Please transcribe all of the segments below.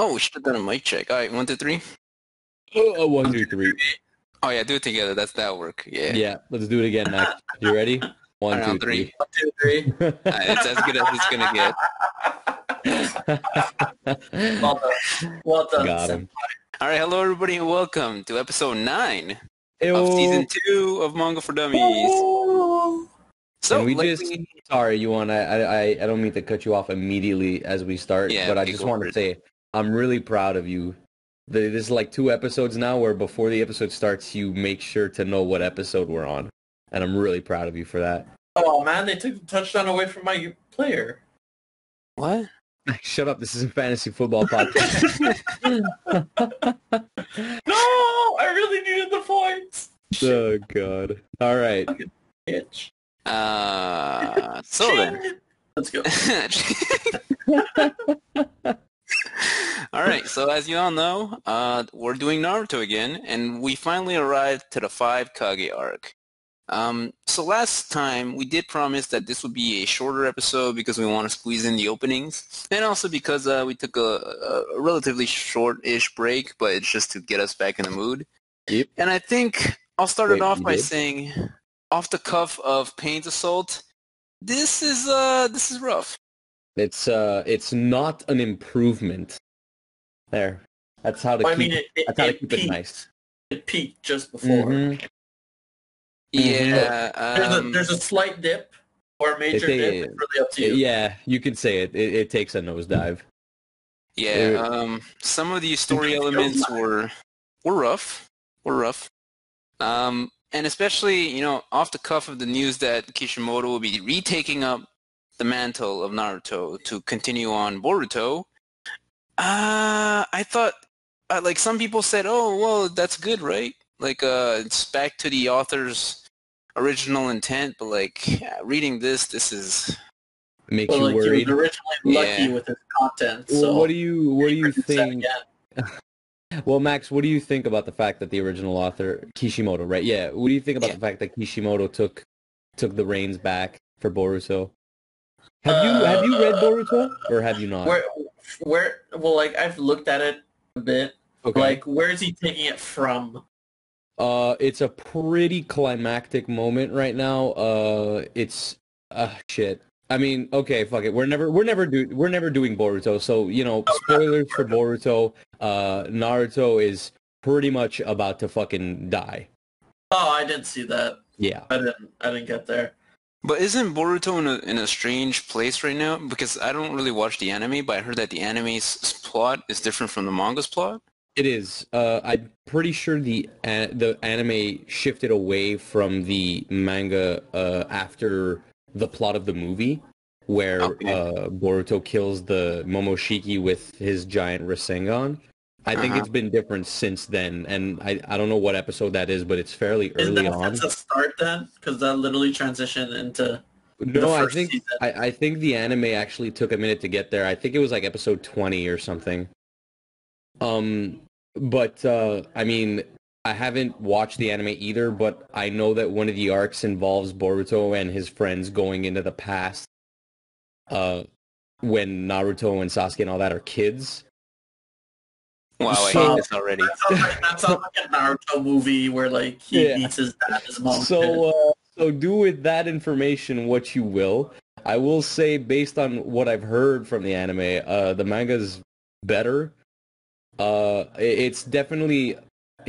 Oh, we should have done a mic check. All right, 1, 2, 3. Oh, 1, 2, 3. Oh yeah, do it together. That'll work. Yeah. Yeah. Let's do it again, Max. You ready? 1, 2, 3. 1, 2, 3. It's as good as it's gonna get. Well done. Got him. All right, hello everybody, and welcome to episode 9 of season 2 of Manga for Dummies. Hello. So I don't mean to cut you off immediately as we start, yeah, but I just want to say I'm really proud of you. This is like 2 episodes now where before the episode starts, you make sure to know what episode we're on, and I'm really proud of you for that. Oh man, they took the touchdown away from my player. What? Shut up! This isn't fantasy football podcast. No, I really needed the points. Oh god! All right. Itch. So then, let's go. Alright, so as you all know, we're doing Naruto again, and we finally arrived to the 5 Kage arc. So last time, we did promise that this would be a shorter episode because we want to squeeze in the openings, and also because we took a relatively short-ish break, but it's just to get us back in the mood. Yep. And I think I'll start it off by saying, off the cuff of Pain's assault, this is rough. It's not an improvement. There. That's how to keep it nice. It peaked just before. Mm-hmm. Yeah. There's a slight dip or a major dip. It's really up to you. Yeah, you could say it. It takes a nosedive. Yeah. Some of the story elements were rough. And especially, you know, off the cuff of the news that Kishimoto will be retaking up the mantle of Naruto to continue on Boruto, I thought, like some people said, oh, well, that's good, right? Like, it's back to the author's original intent, but like, reading this is... Makes you worried. He was originally lucky with his content, so... What do you think... Well, Max, what do you think about the fact that the original author, Kishimoto, right? Yeah, what do you think about the fact that Kishimoto took the reins back for Boruto? Have you read Boruto, or have you not? I've looked at it a bit. Okay. Like, where is he taking it from? It's a pretty climactic moment right now. Shit. I mean, okay, fuck it. We're never doing Boruto. So, you know, spoilers for Boruto. Naruto is pretty much about to fucking die. Oh, I didn't see that. Yeah. I didn't get there. But isn't Boruto in a strange place right now? Because I don't really watch the anime, but I heard that the anime's plot is different from the manga's plot. It is. I'm pretty sure the anime shifted away from the manga after the plot of the movie, where Boruto kills the Momoshiki with his giant Rasengan. I think it's been different since then, and I don't know what episode that is, but it's fairly early on. Is that the start then? Because that literally transitioned into I think the anime actually took a minute to get there. I think it was like episode 20 or something. I mean, I haven't watched the anime either, but I know that one of the arcs involves Boruto and his friends going into the past when Naruto and Sasuke and all that are kids. Wow, I hate this already. That sounds like a Naruto movie where, like, he beats his dad, his mom. So do with that information what you will. I will say, based on what I've heard from the anime, the manga's better. It's definitely gone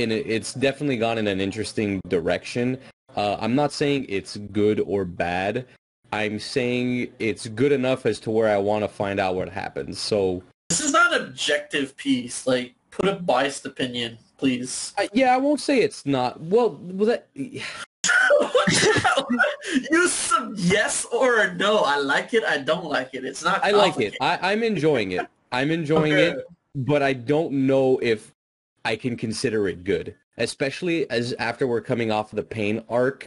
in an interesting direction. I'm not saying it's good or bad. I'm saying it's good enough as to where I want to find out what happens. So this is not an objective piece. Like, put a biased opinion, please. I won't say it's not. Well, was that... Use some yes or a no. I like it, I don't like it. It's not... I like it. I'm enjoying it. I'm enjoying it, but I don't know if I can consider it good. Especially as after we're coming off of the Pain arc.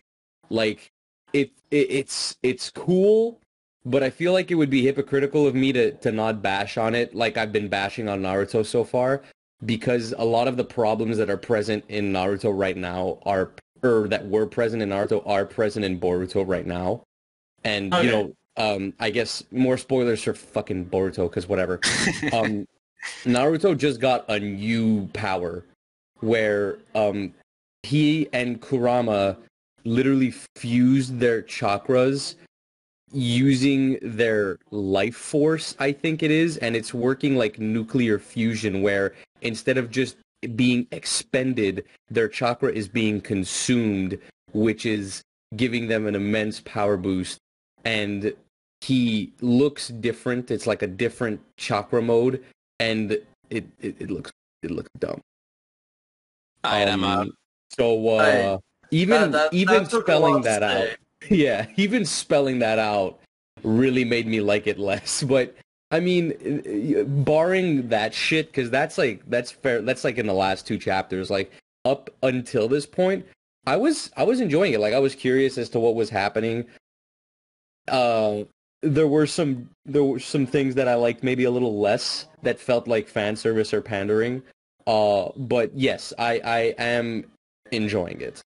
Like, it's cool... But I feel like it would be hypocritical of me to not bash on it like I've been bashing on Naruto so far, because a lot of the problems that are present in Naruto right now are present in Boruto right now. And, you know, I guess more spoilers for fucking Boruto, because whatever. Naruto just got a new power where he and Kurama literally fused their chakras using their life force, I think it is, and it's working like nuclear fusion where instead of just being expended, their chakra is being consumed, which is giving them an immense power boost. And he looks different. It's like a different chakra mode, and it looks dumb. Even spelling that out. Yeah, even spelling that out really made me like it less. But I mean, barring that shit, because that's fair. That's like in the last two chapters. Like up until this point, I was enjoying it. Like I was curious as to what was happening. There were some things that I liked, maybe a little less, that felt like fan service or pandering. But yes, I am enjoying it.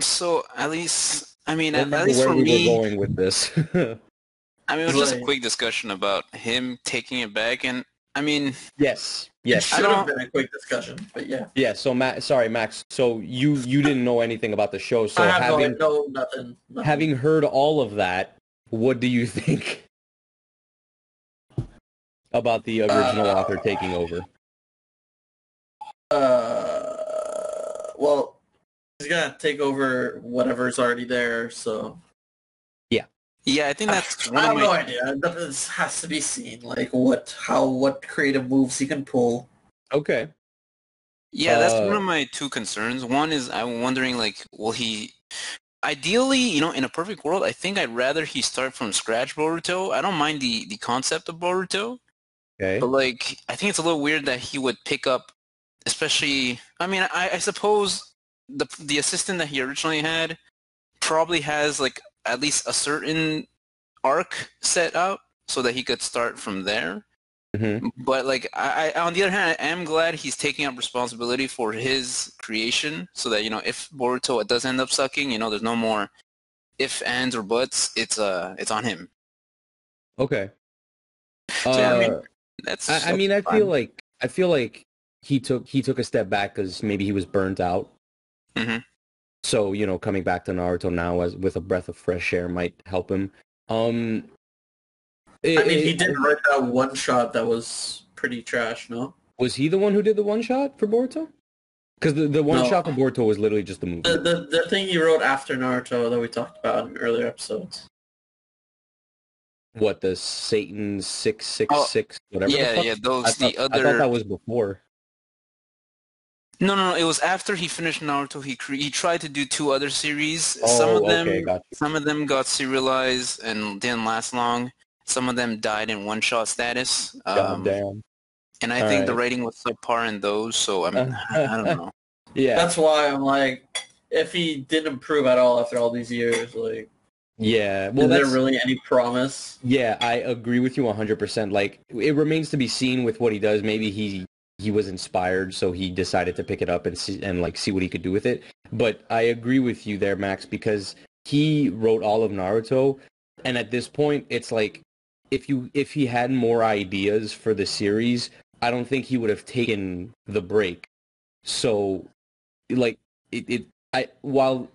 So at least, I mean, at least for me, where we were going with this. I mean, it was just a quick discussion about him taking it back, and I mean, yes, it should have been a quick discussion, but yeah. Yeah. So, sorry, Max. So you didn't know anything about the show, so I know nothing. Having heard all of that, what do you think about the original author taking over? Well, he's gonna take over whatever's already there, so. Yeah, I think that's one of my... I have no idea. This has to be seen, like, what creative moves he can pull. Okay. Yeah, that's one of my two concerns. One is I'm wondering, like, will he... Ideally, you know, in a perfect world, I think I'd rather he start from scratch Boruto. I don't mind the concept of Boruto. Okay. But, like, I think it's a little weird that he would pick up, especially... I mean, I suppose the assistant that he originally had probably has, like... at least a certain arc set up so that he could start from there. Mm-hmm. But like, I on the other hand, I am glad he's taking up responsibility for his creation so that, you know, if Boruto does end up sucking, you know, there's no more ifs, ands, or buts. It's on him. Okay. So, yeah, I feel like he took a step back because maybe he was burnt out. Mm-hmm. So, you know, coming back to Naruto now as with a breath of fresh air might help him. He did write that one shot that was pretty trash, no? Was he the one who did the one shot for Boruto? Because the one shot for Boruto was literally just the movie. The thing he wrote after Naruto that we talked about in earlier episodes. What, the Satan 666, whatever? Yeah, those, I thought that was before. No, it was after he finished Naruto. He tried to do two other series. Some of them got serialized and didn't last long. Some of them died in one-shot status. Damn. And I think the rating was subpar in those, so I don't know. Yeah. That's why I'm like, if he didn't improve at all after all these years, like... Yeah. Well, is there really any promise? Yeah, I agree with you 100%. Like, it remains to be seen with what he does. Maybe he was inspired, so he decided to pick it up and see what he could do with it. But I agree with you there, Max, because he wrote all of Naruto, and at this point, it's like, if he had more ideas for the series, I don't think he would have taken the break. So, like, while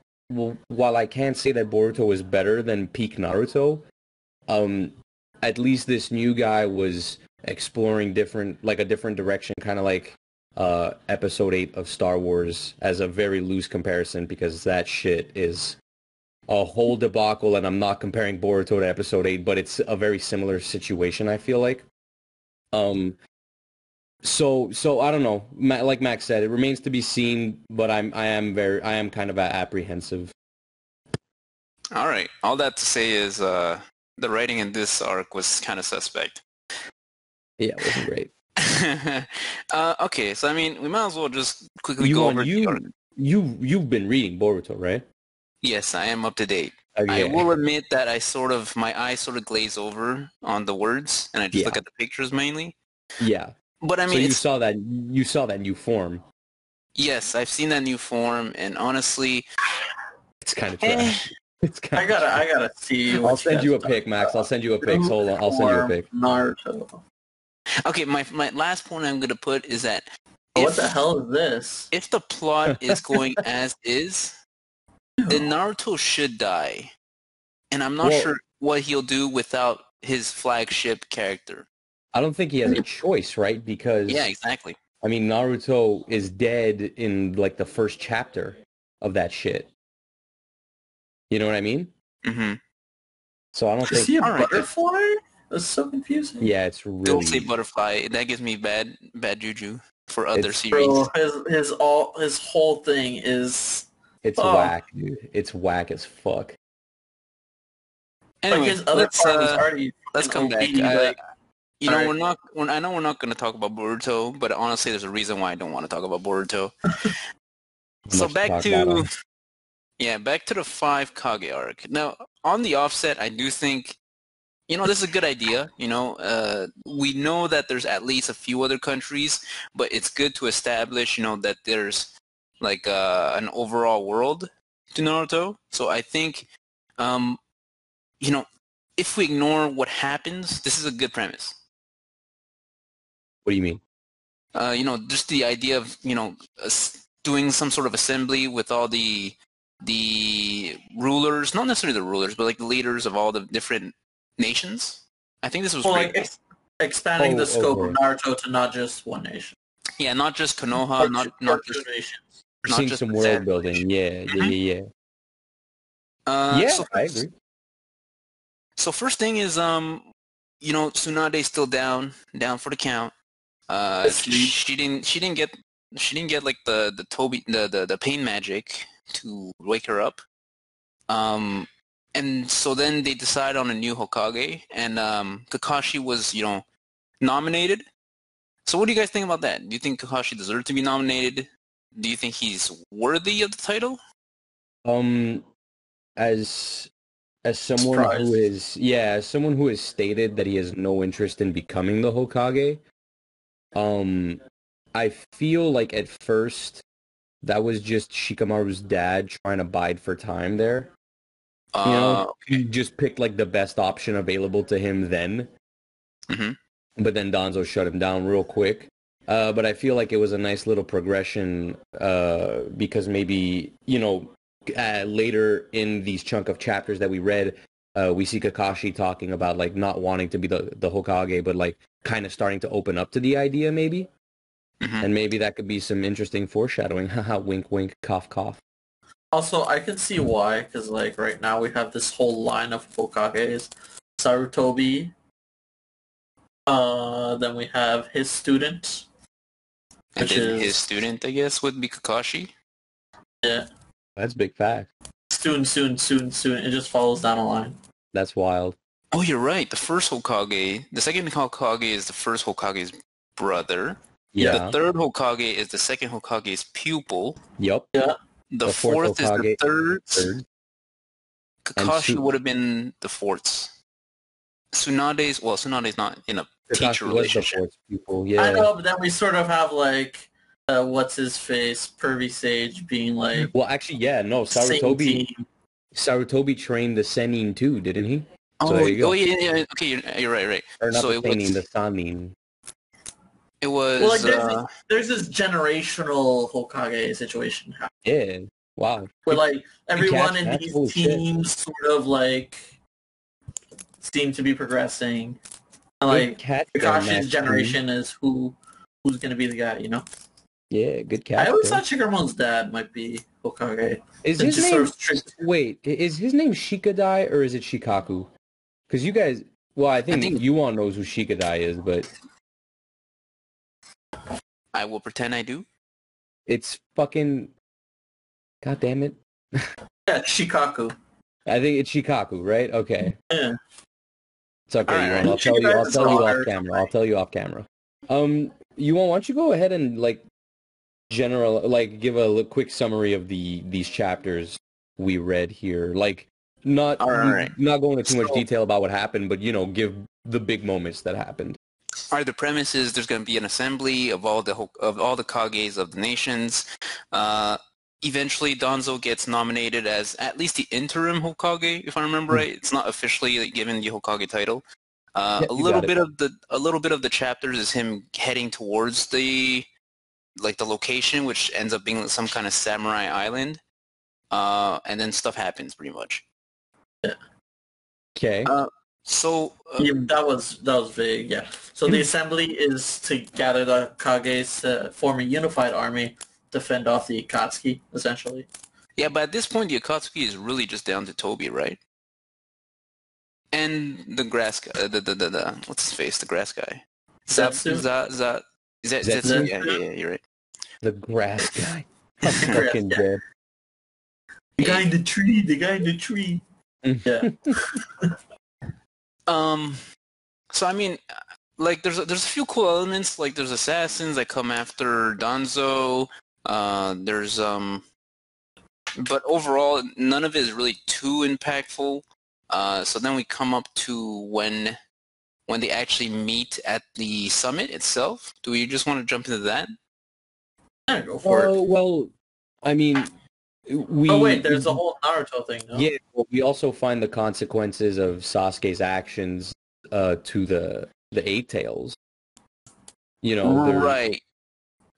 I can't say that Boruto is better than peak Naruto, at least this new guy was exploring a different direction, kind of like episode 8 of Star Wars, as a very loose comparison, because that shit is a whole debacle, and I'm not comparing Boruto to episode 8, but it's a very similar situation, I feel like. So I don't know. Like Max said, it remains to be seen, but I am kind of apprehensive. All right. All that to say is the writing in this arc was kind of suspect. Yeah, it wasn't great. Okay, so I mean, we might as well just quickly go over... You've been reading Boruto, right? Yes, I am up to date. Okay. I will admit that my eyes glaze over on the words, and I just look at the pictures mainly. Yeah. But I mean, so you saw that new form. Yes, I've seen that new form, and honestly, it's kind of trash. I gotta see. I'll send you a pic, Max. Hold on. I'll send you a pic. Naruto. Okay, my last point I'm going to put is that what the hell is this? If the plot is going as is, then Naruto should die. And I'm not sure what he'll do without his flagship character. I don't think he has a choice, right? Because yeah, exactly. I mean, Naruto is dead in like the first chapter of that shit. You know what I mean? Mm-hmm. So I don't think. Is he a butterfly? That's so confusing. Yeah, it's really. Don't say butterfly. That gives me bad juju for other series. Bro, his whole thing is. It's whack, dude. It's whack as fuck. Anyway, let's come back. You know, I know we're not going to talk about Boruto, but honestly, there's a reason why I don't want to talk about Boruto. So back to the 5 Kage arc. Now, on the offset, I do think, you know, this is a good idea. You know, we know that there's at least a few other countries, but it's good to establish, you know, that there's like an overall world to Naruto. So I think, you know, if we ignore what happens, this is a good premise. What do you mean? You know, just the idea of, you know, doing some sort of assembly with all the rulers, not necessarily the rulers, but like the leaders of all the different nations. I think this was great. Like expanding the scope of Naruto to not just one nation. Yeah, not just Konoha, not just nations. Seeing some world building. Yeah. Yeah, so I agree. So first thing is, you know, Tsunade's still down for the count. She didn't get like the Tobi, the pain magic to wake her up. And so then they decide on a new Hokage, and Kakashi was, you know, nominated. So what do you guys think about that? Do you think Kakashi deserved to be nominated? Do you think he's worthy of the title? As someone who has stated that he has no interest in becoming the Hokage, I feel like at first that was just Shikamaru's dad trying to bide for time there. You know, he just picked like the best option available to him then. Mm-hmm. But then Danzo shut him down real quick. But I feel like it was a nice little progression because maybe, you know, later in these chunk of chapters that we read, we see Kakashi talking about like not wanting to be the Hokage, but like kind of starting to open up to the idea maybe. Mm-hmm. And maybe that could be some interesting foreshadowing. Haha, wink, wink, cough, cough. Also, I can see why, because like right now we have this whole line of Hokages. Sarutobi. Then we have his student. Which is his student, I guess, would be Kakashi. Yeah. That's big fact. Soon. It just follows down a line. That's wild. Oh, you're right. The first Hokage, the second Hokage is the first Hokage's brother. Yeah. The third Hokage is the second Hokage's pupil. Yep. Yeah. The fourth Hokage is the third. Kakashi would have been the fourth. Tsunade's not in a Kakashi teacher relationship. Was the fourth pupil. Yeah. I know, but then we sort of have like. What's-his-face, Pervy Sage, being like... Well, actually, yeah, no, Sarutobi trained the Sennin too, didn't he? Oh, so there you go. Yeah, okay, you're right. Or not so the Sennin, the Sannin. It was... Well, like, there's this generational Hokage situation happening. Yeah, wow. Where, like, everyone in these teams sort of, like, seem to be progressing. And, like, Kakashi's generation is who's gonna be the guy, you know? Yeah, good catch. I always thought Shikamaru's dad might be Hokage. Is his name... Wait, is his name Shikadai or is it Shikaku? Because you guys... Well, I think Yuan knows who Shikadai is, but... I will pretend I do. It's fucking... God damn it. Yeah, Shikaku. I think it's Shikaku, right? Okay. Yeah. It's okay, right. I'll tell you off camera. Yuan, why don't you go ahead and, like... give a quick summary of these chapters we read here. Like, not going into too much detail about what happened, but, you know, give the big moments that happened. All right, the premise is there's going to be an assembly of all the Kages of the nations. Eventually, Danzo gets nominated as at least the interim Hokage, if I remember right. It's not officially given the Hokage title. A little bit of the chapters is him heading towards the location, which ends up being some kind of samurai island, and then stuff happens pretty much. Yeah. Okay. Yeah, that was vague. Yeah. So the assembly is to gather the Kages to form a unified army, to fend off the Akatsuki, essentially. Yeah, but at this point, the Akatsuki is really just down to Tobi, right? And the grass, what's his face, the grass guy? Zetsu. Zetsu? Yeah, you're right. The grass guy. I'm fucking dead. The guy in the tree. Yeah. So I mean, like, there's a few cool elements. Like, there's assassins that come after Danzo. But overall, none of it is really too impactful. So then we come up to when they actually meet at the summit itself. Do you just want to jump into that? Yeah, go for it. Well, I mean, there's a whole Naruto thing, no? Yeah, well, we also find the consequences of Sasuke's actions to the Eight Tails. You know, right.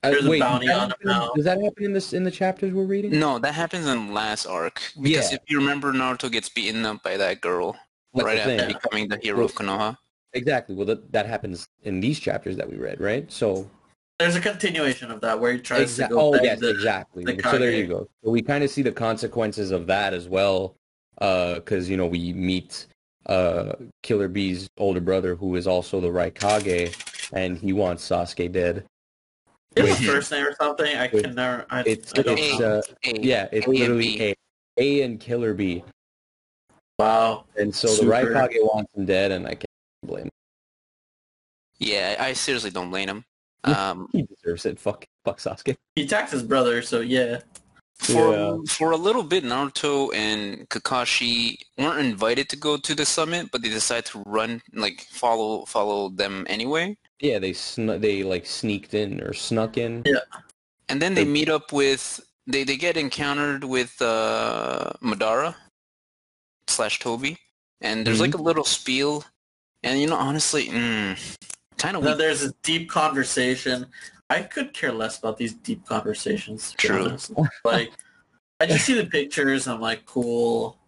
There's a bounty on him now. Does that happen in the chapters we're reading? No, that happens in the last arc. Because if you remember, Naruto gets beaten up by that girl right after becoming the hero of Konoha. Exactly. Well, that happens in these chapters that we read, right? So there's a continuation of that where he tries to go back. Oh, yes, exactly. So there you go. So we kind of see the consequences of that as well, because, you know, we meet Killer B's older brother, who is also the Raikage, and he wants Sasuke dead. Is it his first name or something? I don't know. Yeah, it's literally A and Killer B. Wow. And so the Raikage wants him dead, and I can't blame him. Yeah, I seriously don't blame him. He deserves it. Fuck Sasuke. He attacked his brother, so yeah. For a little bit, Naruto and Kakashi weren't invited to go to the summit, but they decided to run, like, follow them anyway. Yeah, they sneaked in or snuck in. Yeah, and then they meet up with they get encountered with Madara / Tobi, and there's like a little spiel, and you know, honestly, kind of. Then there's a deep conversation. I could care less about these deep conversations. True. Like, I just see the pictures. And I'm like, cool.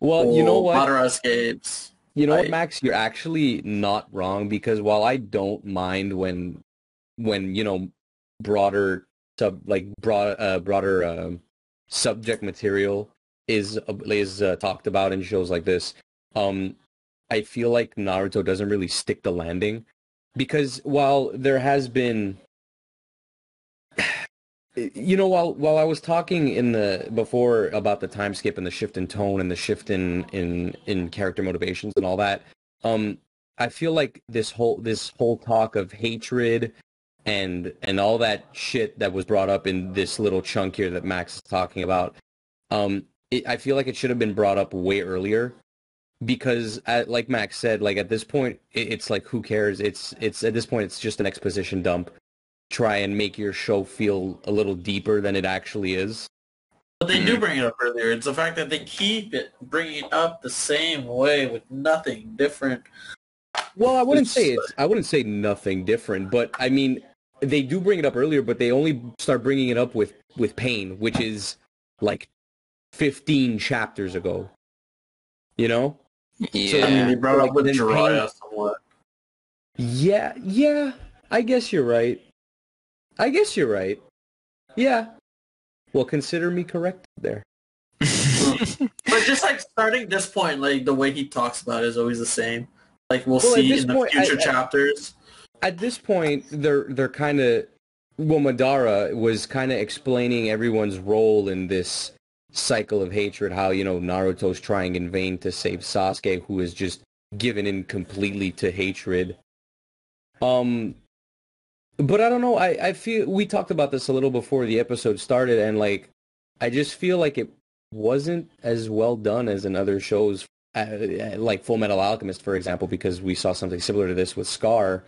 Well, cool. You know what? Madara escapes. You know what, Max? You're actually not wrong, because while I don't mind when you know, broader subject material is talked about in shows like this, I feel like Naruto doesn't really stick the landing, because while there has been, you know, while I was talking before about the time skip and the shift in tone and the shift in character motivations and all that, I feel like this whole talk of hatred and all that shit that was brought up in this little chunk here that Max is talking about, I feel like it should have been brought up way earlier, because like Max said, like, at this point it's like, who cares? It's at this point it's just an exposition dump. Try and make your show feel a little deeper than it actually is. But they do bring it up earlier. It's the fact that they keep bringing it up the same way with nothing different. Well, I wouldn't say nothing different, but I mean, they do bring it up earlier, but they only start bringing it up with Pain, which is like 15 chapters ago. You know? Yeah. So, I mean, they brought it up with Jiraiya somewhat. Yeah. I guess you're right. Yeah. Well, consider me correct there. But just like starting this point, like the way he talks about it is always the same. Like we'll see in the future chapters. At this point, they're kind of, well, Madara was kind of explaining everyone's role in this cycle of hatred. How, you know, Naruto's trying in vain to save Sasuke, who is just given in completely to hatred. But I don't know, I feel, we talked about this a little before the episode started, and like, I just feel like it wasn't as well done as in other shows, like Full Metal Alchemist, for example, because we saw something similar to this with Scar.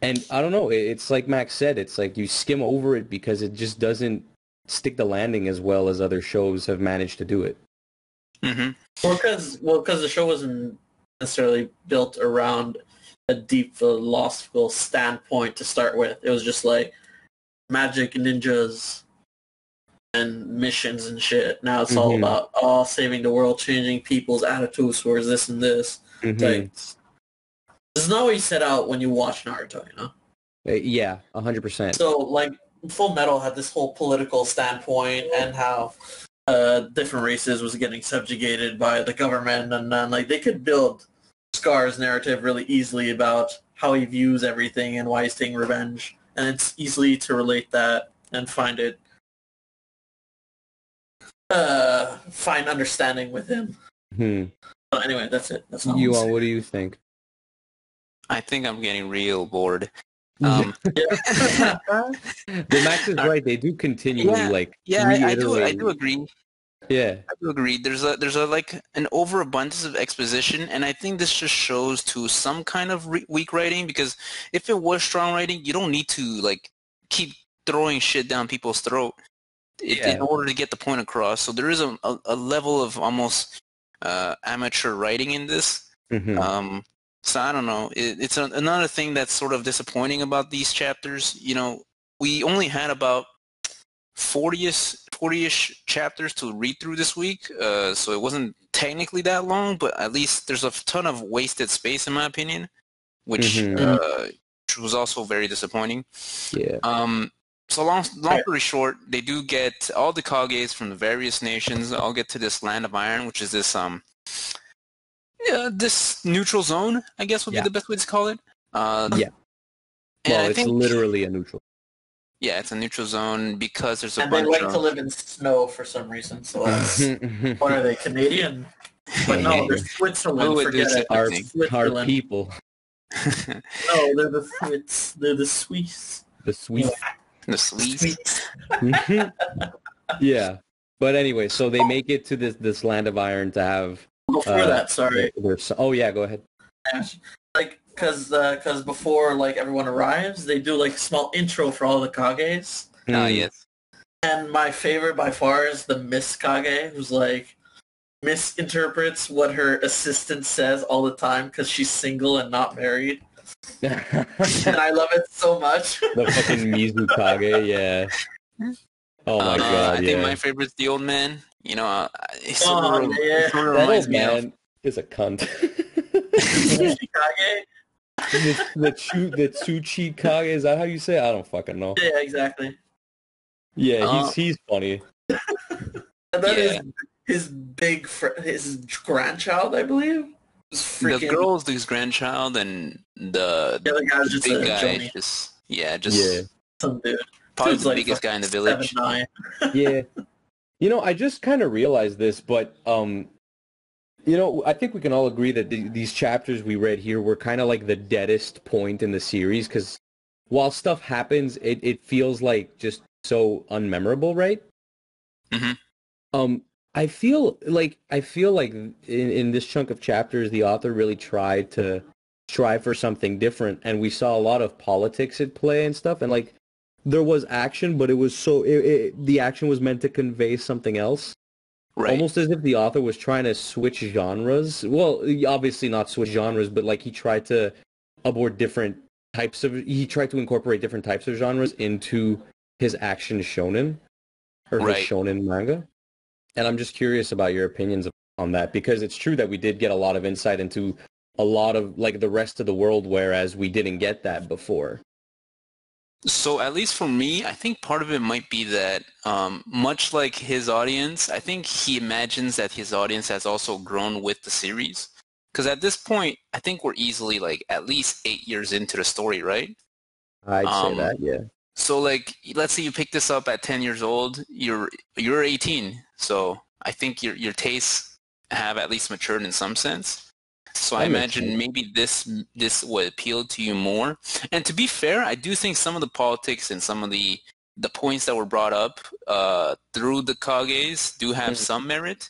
And I don't know, it's like Max said, it's like you skim over it because it just doesn't stick the landing as well as other shows have managed to do it. Mm-hmm. Well, because the show wasn't necessarily built around a deep philosophical standpoint to start with. It was just like magic, ninjas, and missions and shit. Now it's all about saving the world, changing people's attitudes towards this and this. Like, this is not what you set out when you watch Naruto, you know? Yeah, 100%. So, like, Full Metal had this whole political standpoint and how different races was getting subjugated by the government, and then, like, they could build Scar's narrative really easily about how he views everything and why he's taking revenge, and it's easily to relate that and find it find understanding with him. But anyway, that's it. That's all. You all, what do you think? I think I'm getting real bored. The Max is right. They do continually I do agree. Yeah, I do agree. There's a like an overabundance of exposition, and I think this just shows to some kind of weak writing, because if it was strong writing, you don't need to like keep throwing shit down people's throat in order to get the point across. So there is a level of almost amateur writing in this. So I don't know. It's another thing that's sort of disappointing about these chapters. You know, we only had about 40-ish chapters to read through this week, so it wasn't technically that long, but at least there's a ton of wasted space, in my opinion, which was also very disappointing. Yeah. So long story short, they do get all the Kages from the various nations. All get to this Land of Iron, which is this this neutral zone, I guess would be the best way to call it. Well, it's literally a neutral. Yeah, it's a neutral zone because there's a bunch of... And they like to live in snow for some reason, so that's... What are they, Canadian? But no, they're Switzerland, forget it. Our people. No, they're the Swiss. They're the Swiss. The Swiss. The Swiss. Yeah. But anyway, so they make it to this Land of Iron to have... Before that, sorry. Oh, yeah, go ahead. Like... Because before like everyone arrives, they do like a small intro for all the Kages. Oh, yes. And my favorite by far is the Miss Kage, who's like misinterprets what her assistant says all the time because she's single and not married. And I love it so much. The fucking Mizukage, yeah. Oh my god! I think my favorite's the old man. You know, he sort of reminds me of. Is a cunt. Tsuchikage? The Tsuchikage, is that how you say it? I don't fucking know. Yeah, exactly. Yeah, he's funny. And that is his his grandchild, I believe. The girl's his grandchild, and the other guy's just big guy. Just some dude. Probably the biggest guy in the village. 7'9". Yeah. You know, I just kind of realized this, but you know, I think we can all agree that these chapters we read here were kind of like the deadest point in the series, because while stuff happens, it feels like just so unmemorable, right? I feel like in this chunk of chapters, the author really tried to strive for something different, and we saw a lot of politics at play and stuff, and like there was action, but it was the action was meant to convey something else. Right. Almost as if the author was trying to switch genres. Well, obviously not switch genres, but like he tried to incorporate different types of genres into his action shonen, or his shonen manga. And I'm just curious about your opinions on that, because it's true that we did get a lot of insight into a lot of like the rest of the world, whereas we didn't get that before. So at least for me, I think part of it might be that much like his audience, I think he imagines that his audience has also grown with the series. Because at this point, I think we're easily like at least 8 years into the story, right? I'd say that, yeah. So like, let's say you pick this up at 10 years old, you're 18. So I think your tastes have at least matured in some sense. So I imagine maybe this would appeal to you more. And to be fair, I do think some of the politics and some of the points that were brought up through the Kages do have some merit.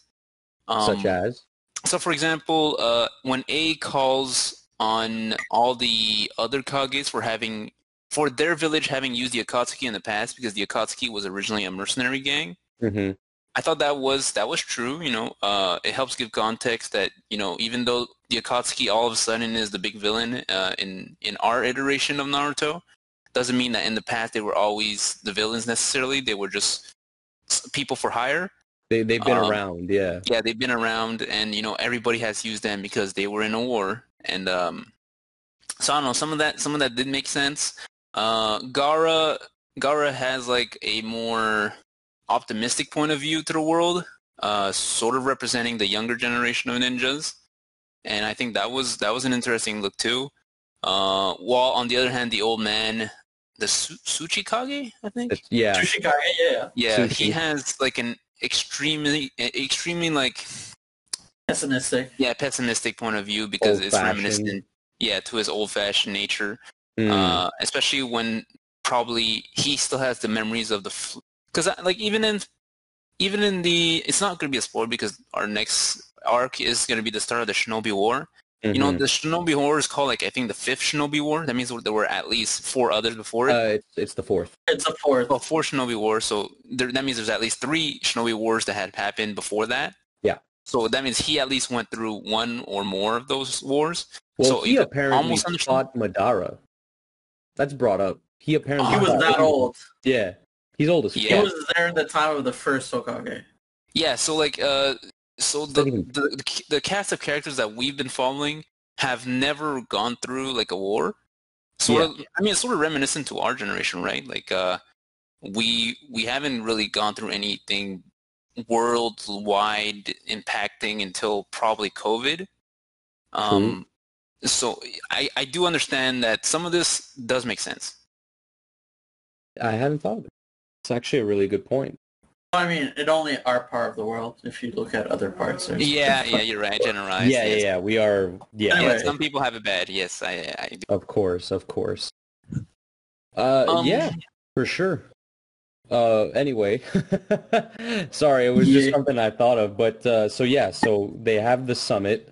Such as? So, for example, when A calls on all the other Kages for their village having used the Akatsuki in the past, because the Akatsuki was originally a mercenary gang, I thought that was true. You know, it helps give context that, you know, even though the Akatsuki all of a sudden is the big villain in our iteration of Naruto. Doesn't mean that in the past they were always the villains necessarily. They were just people for hire. They've been around, yeah. Yeah, they've been around, and you know everybody has used them because they were in a war. And so I don't know, some of that did make sense. Gaara has like a more optimistic point of view to the world, sort of representing the younger generation of ninjas, and I think that was an interesting look too. While on the other hand, the old man, the Tsuchikage, I think. Yeah. Tsuchikage, yeah. Yeah, Tsuchi. He has like an extremely like pessimistic. Yeah, pessimistic point of view because it's reminiscent, yeah, to his old-fashioned nature. Mm. Especially when probably he still has the memories of the, because like even in the, it's not going to be a spoiler because our next arc is going to be the start of the Shinobi War. Mm-hmm. You know, the Shinobi War is called, like, I think the 5th Shinobi War. That means there were at least 4 others before it. It's the 4th. It's the 4th. Well, 4 Shinobi Wars, so that means there's at least 3 Shinobi Wars that had happened before that. Yeah. So that means he at least went through one or more of those wars. Well, so he apparently fought Madara. That's brought up. He apparently... he was that old. Yeah. He's old as fuck. Yeah. He was there in the time of the first Hokage. Yeah, so, like, so the cast of characters that we've been following have never gone through like a war. Sort of, I mean, it's sort of reminiscent to our generation, right? Like we haven't really gone through anything worldwide impacting until probably COVID. So I do understand that some of this does make sense. I hadn't thought of it. It's actually a really good point. I mean, it only our part of the world. If you look at other parts, yeah, you're right. Generalized. Yeah, we are. Yeah, anyway, some people have it bad. Yes, I do. Of course. Yeah, for sure. Anyway, sorry, it was just something I thought of. But so they have the summit,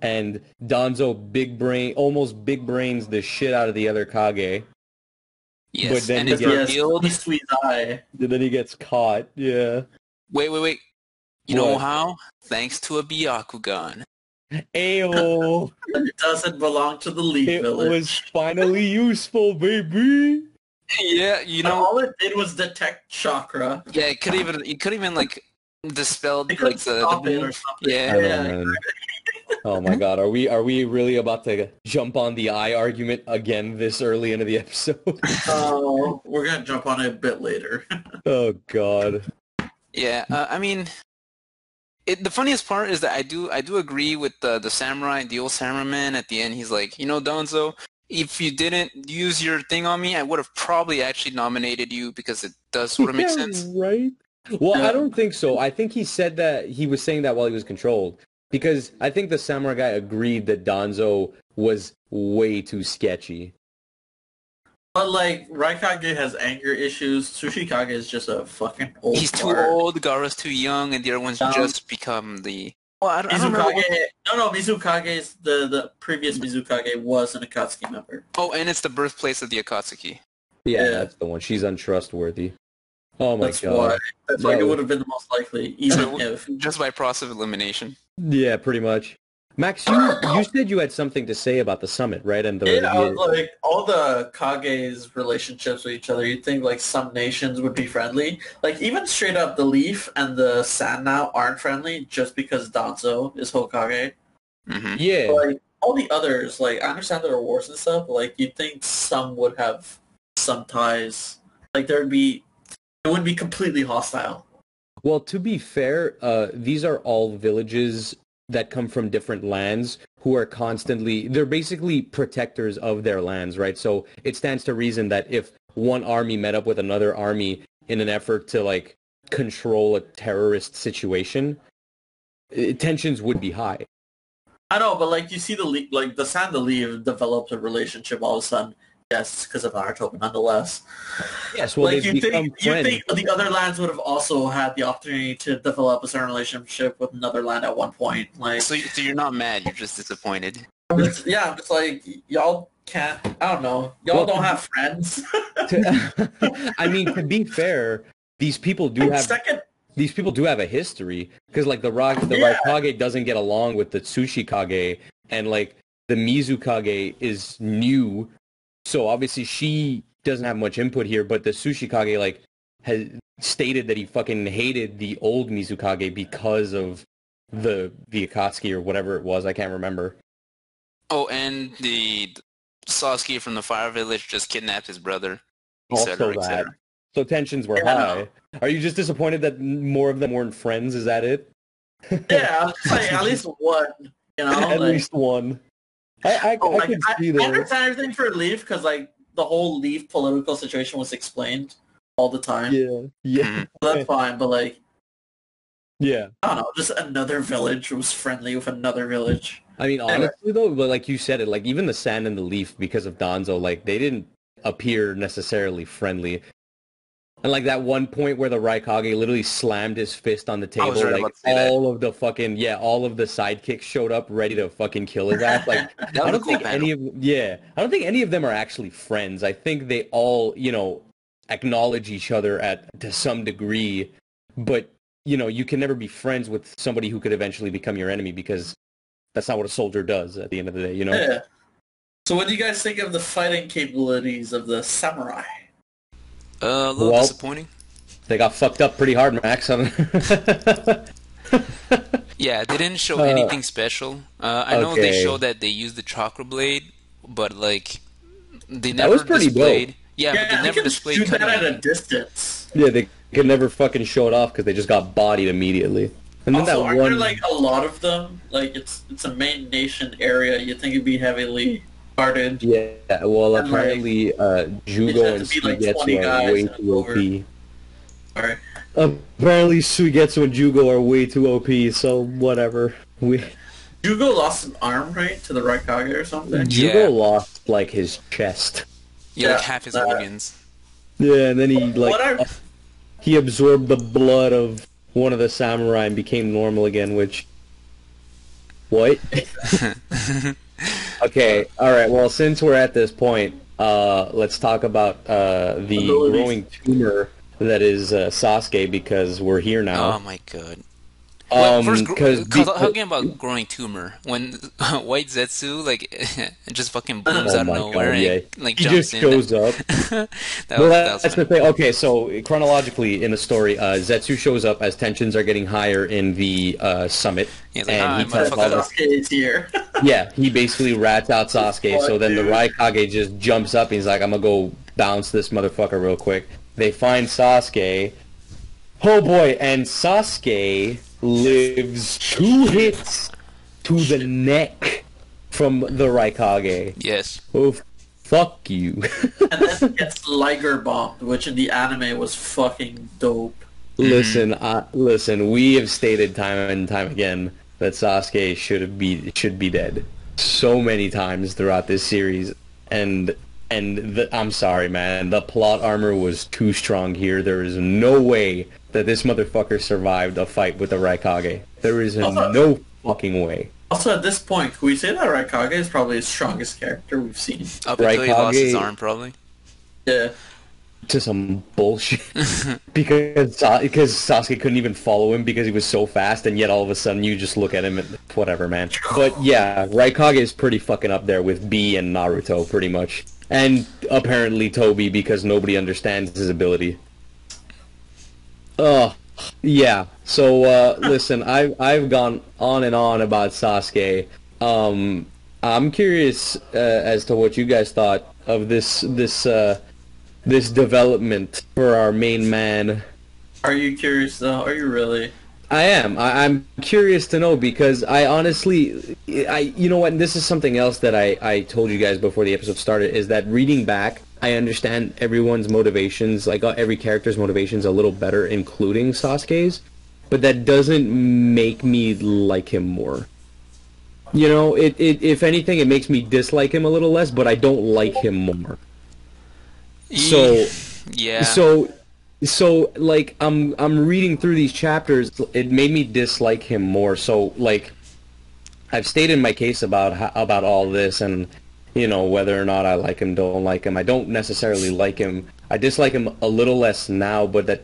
and Danzo almost big brains the shit out of the other Kage. Yes, but then and it's revealed. Then he gets caught, yeah. Wait. You know how? Thanks to a Byakugan. Ayo! It doesn't belong to the Leaf Village. It was finally useful, baby! Yeah, you know... all it did was detect chakra. Yeah, it could even like, dispel... It could like, stop the it or something. Yeah. Oh my god, are we really about to jump on the eye argument again this early into the episode? Oh, we're going to jump on it a bit later. Oh god. Yeah, I mean, the funniest part is that I do agree with the samurai, the old samurai man at the end. He's like, you know, Danzo, if you didn't use your thing on me, I would have probably actually nominated you because it does sort of make sense. Right? Well, I don't think so. I think he said that, he was saying that while he was controlled. Because I think the samurai guy agreed that Danzo was way too sketchy. But, like, Raikage has anger issues. Tsuchikage is just a fucking old He's too old, Gaara's too young, and the other one's just become the... Well, I don't know. Mizukage's... The previous Mizukage was an Akatsuki member. Oh, and it's the birthplace of the Akatsuki. Yeah, that's the one. She's untrustworthy. Oh, my god. That's why it would have been the most likely, even if... Just by process of elimination. Yeah, pretty much. Max, you said you had something to say about the summit, right? And I was like, all the Kage's relationships with each other, you'd think, like, some nations would be friendly. Like, even straight up, the Leaf and the Sand now aren't friendly just because Danzo is Hokage. Mm-hmm. Yeah. But, like, all the others, like, I understand there are wars and stuff, but, like, you'd think some would have some ties. Like, it wouldn't be completely hostile. Well, to be fair, these are all villages that come from different lands who are constantly... They're basically protectors of their lands, right? So it stands to reason that if one army met up with another army in an effort to, like, control a terrorist situation, tensions would be high. I know, but, like, you see the Sand the Leaf develops a relationship all of a sudden. Yes, because of Naruto, but nonetheless. Yes, well, like, you think the other lands would have also had the opportunity to develop a certain relationship with another land at one point. Like, so you're not mad, you're just disappointed. Yeah, it's like, y'all can't, I don't know, y'all don't have friends. I mean, to be fair, these people do have a history, because, like, the Raikage doesn't get along with the Tsuchikage, and like the Mizukage is new, so obviously she doesn't have much input here, but the Tsuchikage like has stated that he fucking hated the old Mizukage because of the Akatsuki or whatever it was, I can't remember. Oh, and the Sasuke from the Fire Village just kidnapped his brother, etc. So tensions were high. Are you just disappointed that more of them weren't friends? Is that it? Yeah, like, at least one. You know, at least one. I could see that. I understand everything for Leaf because like the whole Leaf political situation was explained all the time. Yeah. So that's fine, but like, yeah, I don't know. Just another village was friendly with another village. I mean, honestly though, but like you said it, like even the Sand and the Leaf, because of Danzo, like they didn't appear necessarily friendly. And like that one point where the Raikage literally slammed his fist on the table, like all of the fucking all of the sidekicks showed up ready to fucking kill his ass. Like I don't think any of them are actually friends. I think they all, you know, acknowledge each other to some degree, but you know, you can never be friends with somebody who could eventually become your enemy because that's not what a soldier does at the end of the day, you know? Yeah. So what do you guys think of the fighting capabilities of the samurai? A little disappointing. They got fucked up pretty hard, Max. Yeah, they didn't show anything special. I know they showed that they used the chakra blade, but like they never displayed. Dope. Yeah, but they never displayed. Shoot that at a distance. Yeah, they could never fucking show it off because they just got bodied immediately. And then also, aren't there like a lot of them? Like it's a main nation area. You'd think it'd be heavily guarded. Yeah, well, and apparently like, Jugo and Suigetsu are way too OP. Sorry. Apparently Suigetsu and Jugo are way too OP, so whatever. Jugo lost an arm, right? To the Raikage or something? Jugo lost, like, his chest. Yeah, like half his organs. Yeah, and then he, like, he absorbed the blood of one of the samurai and became normal again, which... What? Okay, alright, well, since we're at this point, let's talk about the growing tumor that is Sasuke, because we're here now. Oh my god. Well, first, talking about growing tumor, when White Zetsu, like, just fucking blooms out of nowhere and, like, jumps in. He just shows up. That's the thing. Okay, so, chronologically in the story, Zetsu shows up as tensions are getting higher in the summit. Yeah, like, and Sasuke is here. Yeah, he basically rats out Sasuke, so then the Raikage just jumps up and he's like, I'm gonna go bounce this motherfucker real quick. They find Sasuke. Oh boy, and Sasuke... lives 2 hits to the neck from the Raikage. Yes. Oh, fuck you. And then gets Liger bombed, which in the anime was fucking dope. Listen, we have stated time and time again that Sasuke should be dead so many times throughout this series, and I'm sorry, man, the plot armor was too strong here. There is no way that this motherfucker survived a fight with the Raikage. There is no fucking way. Also, at this point, can we say that Raikage is probably his strongest character we've seen? Up until he lost his arm, probably. Yeah. To some bullshit. because Sasuke couldn't even follow him because he was so fast, and yet all of a sudden you just look at him and whatever, man. But yeah, Raikage is pretty fucking up there with B and Naruto, pretty much. And apparently Tobi, because nobody understands his ability. Yeah. So, listen, I've gone on and on about Sasuke. I'm curious as to what you guys thought of this development for our main man. Are you curious, though? Are you really? I am. I'm curious to know because I honestly, you know what, and this is something else that I told you guys before the episode started, is that reading back, I understand everyone's motivations, like every character's motivations a little better, including Sasuke's, but that doesn't make me like him more. You know, if anything, it makes me dislike him a little less, but I don't like him more. So, yeah. So like I'm reading through these chapters, it made me dislike him more. So like I've stated my case about all this, and you know, whether or not I like him, don't like him. I don't necessarily like him. I dislike him a little less now, but that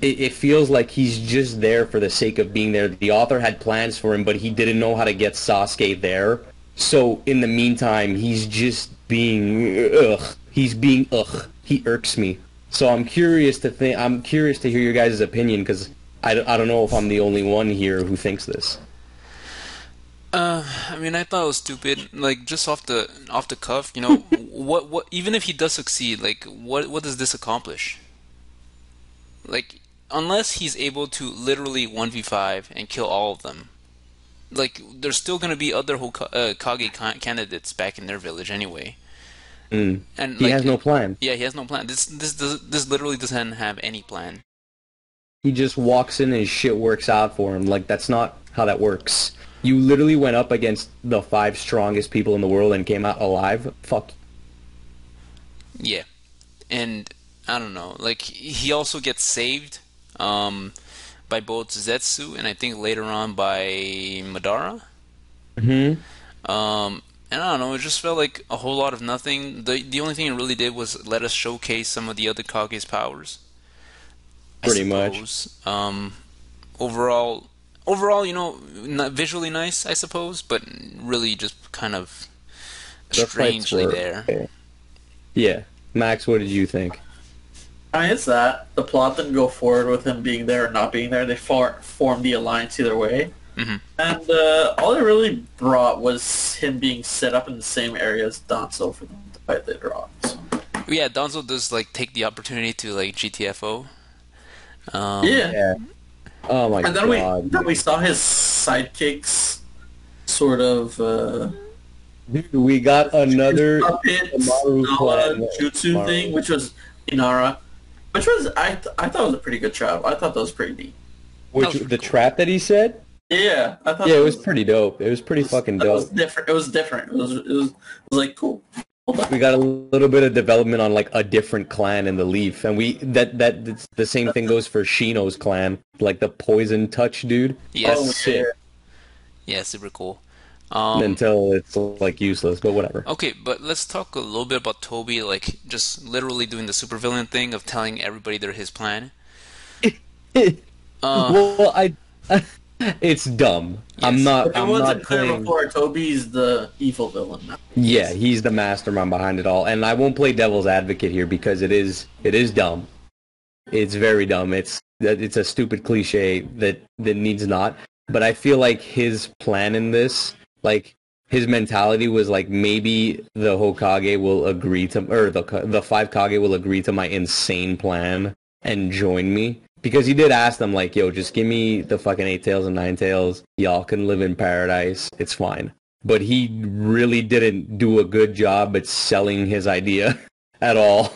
it feels like he's just there for the sake of being there. The author had plans for him, but he didn't know how to get Sasuke there. So in the meantime, he's just being ugh. He's being ugh. He irks me. So I'm curious to hear your guys' opinion, because I don't know if I'm the only one here who thinks this. I mean, I thought it was stupid. Like, just off the cuff, you know, what? Even if he does succeed, like, what does this accomplish? Like, unless he's able to literally 1v5 and kill all of them, like, there's still gonna be other Kage candidates back in their village anyway. Mm. And he has no plan. Yeah, he has no plan. This literally doesn't have any plan. He just walks in and shit works out for him. Like, that's not how that works. You literally went up against the 5 strongest people in the world and came out alive. Fuck. Yeah, and I don't know. Like, he also gets saved by both Zetsu and I think later on by Madara. Mm-hmm. And I don't know, it just felt like a whole lot of nothing. The only thing it really did was let us showcase some of the other Kage's powers. Pretty much. Overall, you know, not visually nice, I suppose, but really just kind of strangely there. Okay. Yeah. Max, what did you think? I mean, it's that. The plot didn't go forward with him being there or not being there. They formed the alliance either way. Mm-hmm. And all it really brought was him being set up in the same area as Danzo for the fight later on. So. Yeah, Danzo does, like, take the opportunity to, like, GTFO. Yeah. Oh my god. And then we saw his sidekicks sort of... Dude, we got another jutsu thing, which was Inara. Which was, I thought it was a pretty good trap. I thought that was pretty neat. Which, the trap that he said? Yeah, I thought. Yeah, it was pretty dope. It was pretty fucking dope. It was different. It was like cool. We got a little bit of development on like a different clan in the Leaf, and it's the same thing goes for Shino's clan, like the poison touch dude. Yes. Oh, shit. Yeah, super cool. Until it's like useless, but whatever. Okay, but let's talk a little bit about Tobi, like just literally doing the supervillain thing of telling everybody they're his plan. It's dumb. Yes. I'm not clear before, Tobi's the evil villain now. Yeah, he's the mastermind behind it all, and I won't play devil's advocate here because it is dumb. It's very dumb. It's a stupid cliche that needs not. But I feel like his plan in this, like his mentality was like, maybe the Hokage will agree to, or the 5 Kage will agree to my insane plan and join me. Because he did ask them, like, yo, just give me the fucking 8 tails and 9 tails. Y'all can live in paradise. It's fine. But he really didn't do a good job at selling his idea at all.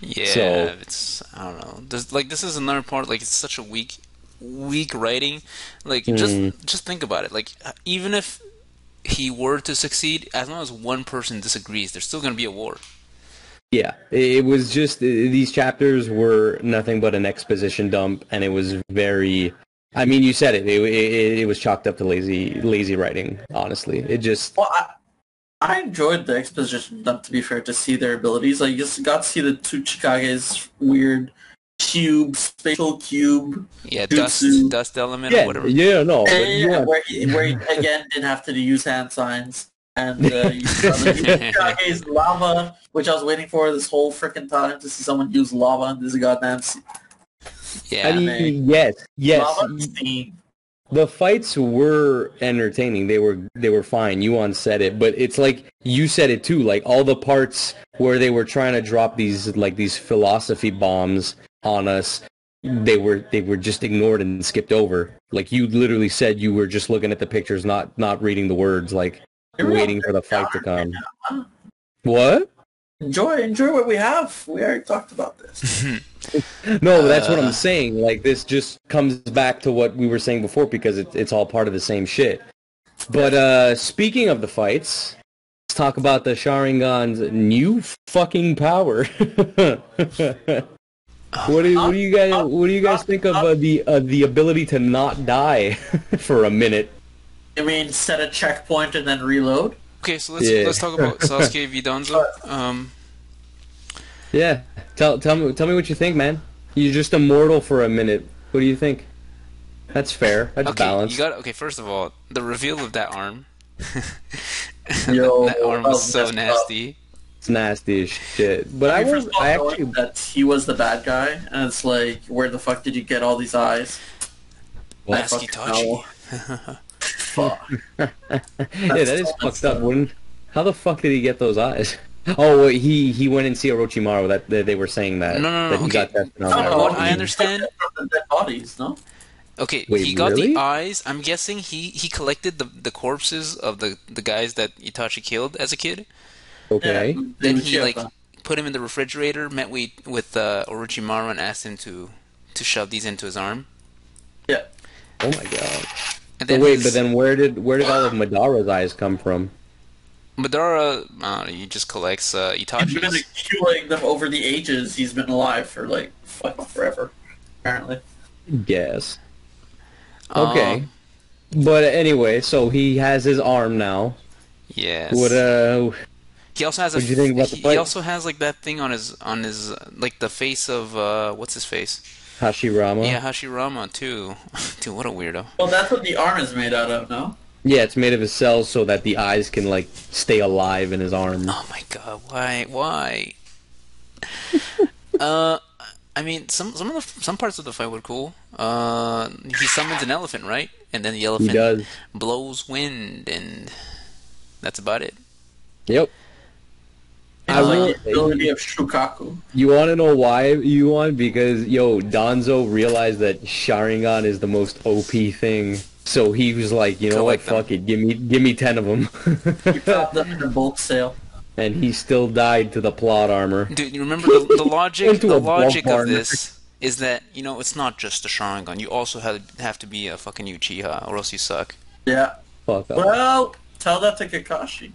Yeah, so, it's, I don't know. This is another part, like, it's such a weak writing. Like, just think about it. Like, even if he were to succeed, as long as one person disagrees, there's still going to be a war. Yeah, it was just, these chapters were nothing but an exposition dump, and it was very, I mean, you said it was chalked up to lazy writing, honestly. It just... Well, I enjoyed the exposition dump, to be fair, to see their abilities. Like, you just got to see the Tsuchikage's weird spatial cube. Yeah, dust element, yeah, or whatever. Yeah, no. And where he, again, didn't have to use hand signs. And you saw the Kage's lava, which I was waiting for this whole freaking time to see someone use lava in this goddamn scene. Yeah, I mean, yes. Lava scene. The fights were entertaining. They were fine. Yuan said it, but it's like you said it too. Like all the parts where they were trying to drop these philosophy bombs on us, they were just ignored and skipped over. Like you literally said, you were just looking at the pictures, not reading the words. Like. You're waiting for the fight to come. Right. What? Enjoy what we have. We already talked about this. No, that's what I'm saying. Like, this just comes back to what we were saying before because it's all part of the same shit. But speaking of the fights, let's talk about the Sharingan's new fucking power. What do you guys think of the ability to not die for a minute? You mean set a checkpoint and then reload? Okay, so let's talk about Sasuke v Danzo. Yeah, tell me what you think, man. You're just immortal for a minute. What do you think? That's fair. That's balanced. Okay, first of all, the reveal of that arm. Yo, that arm was so nasty. It's nasty as shit. But I actually that he was the bad guy, and it's like, where the fuck did you get all these eyes? Well, fuck. Yeah, that is fucked up. How the fuck did he get those eyes? Oh, he went and see Orochimaru. That they were saying that. No. I understand. Dead bodies, no. Okay, wait, he got the eyes. I'm guessing he collected the corpses of the guys that Itachi killed as a kid. Okay. Yeah, then he put him in the refrigerator, met with Orochimaru, and asked him to shove these into his arm. Yeah. Oh my god. And then but then where did all of Madara's eyes come from? Madara, he just collects Itachi's. He's been accumulating them over the ages. He's been alive for like fucking forever, apparently. Yes. Okay. But anyway, so he has his arm now. Yes. He also has he also has like that thing on his like the face of what's his face? Hashirama. Yeah, Hashirama too. Dude, what a weirdo. Well, that's what the arm is made out of, no? Yeah, it's made of his cells so that the eyes can like stay alive in his arm. Oh my god, why? I mean, some parts of the fight were cool. He summons an elephant, right? And then the elephant blows wind, and that's about it. Yep. I like the ability of Shikaku. You want to know why you want? Because, yo, Danzo realized that Sharingan is the most OP thing. So he was like, you know what, fuck it, give me 10 of them. He popped up in a bulk sale. And he still died to the plot armor. Dude, you remember the logic? The logic of this is that, you know, it's not just the Sharingan. You also have to be a fucking Uchiha, or else you suck. Yeah. Fuck up. Well, tell that to Kakashi.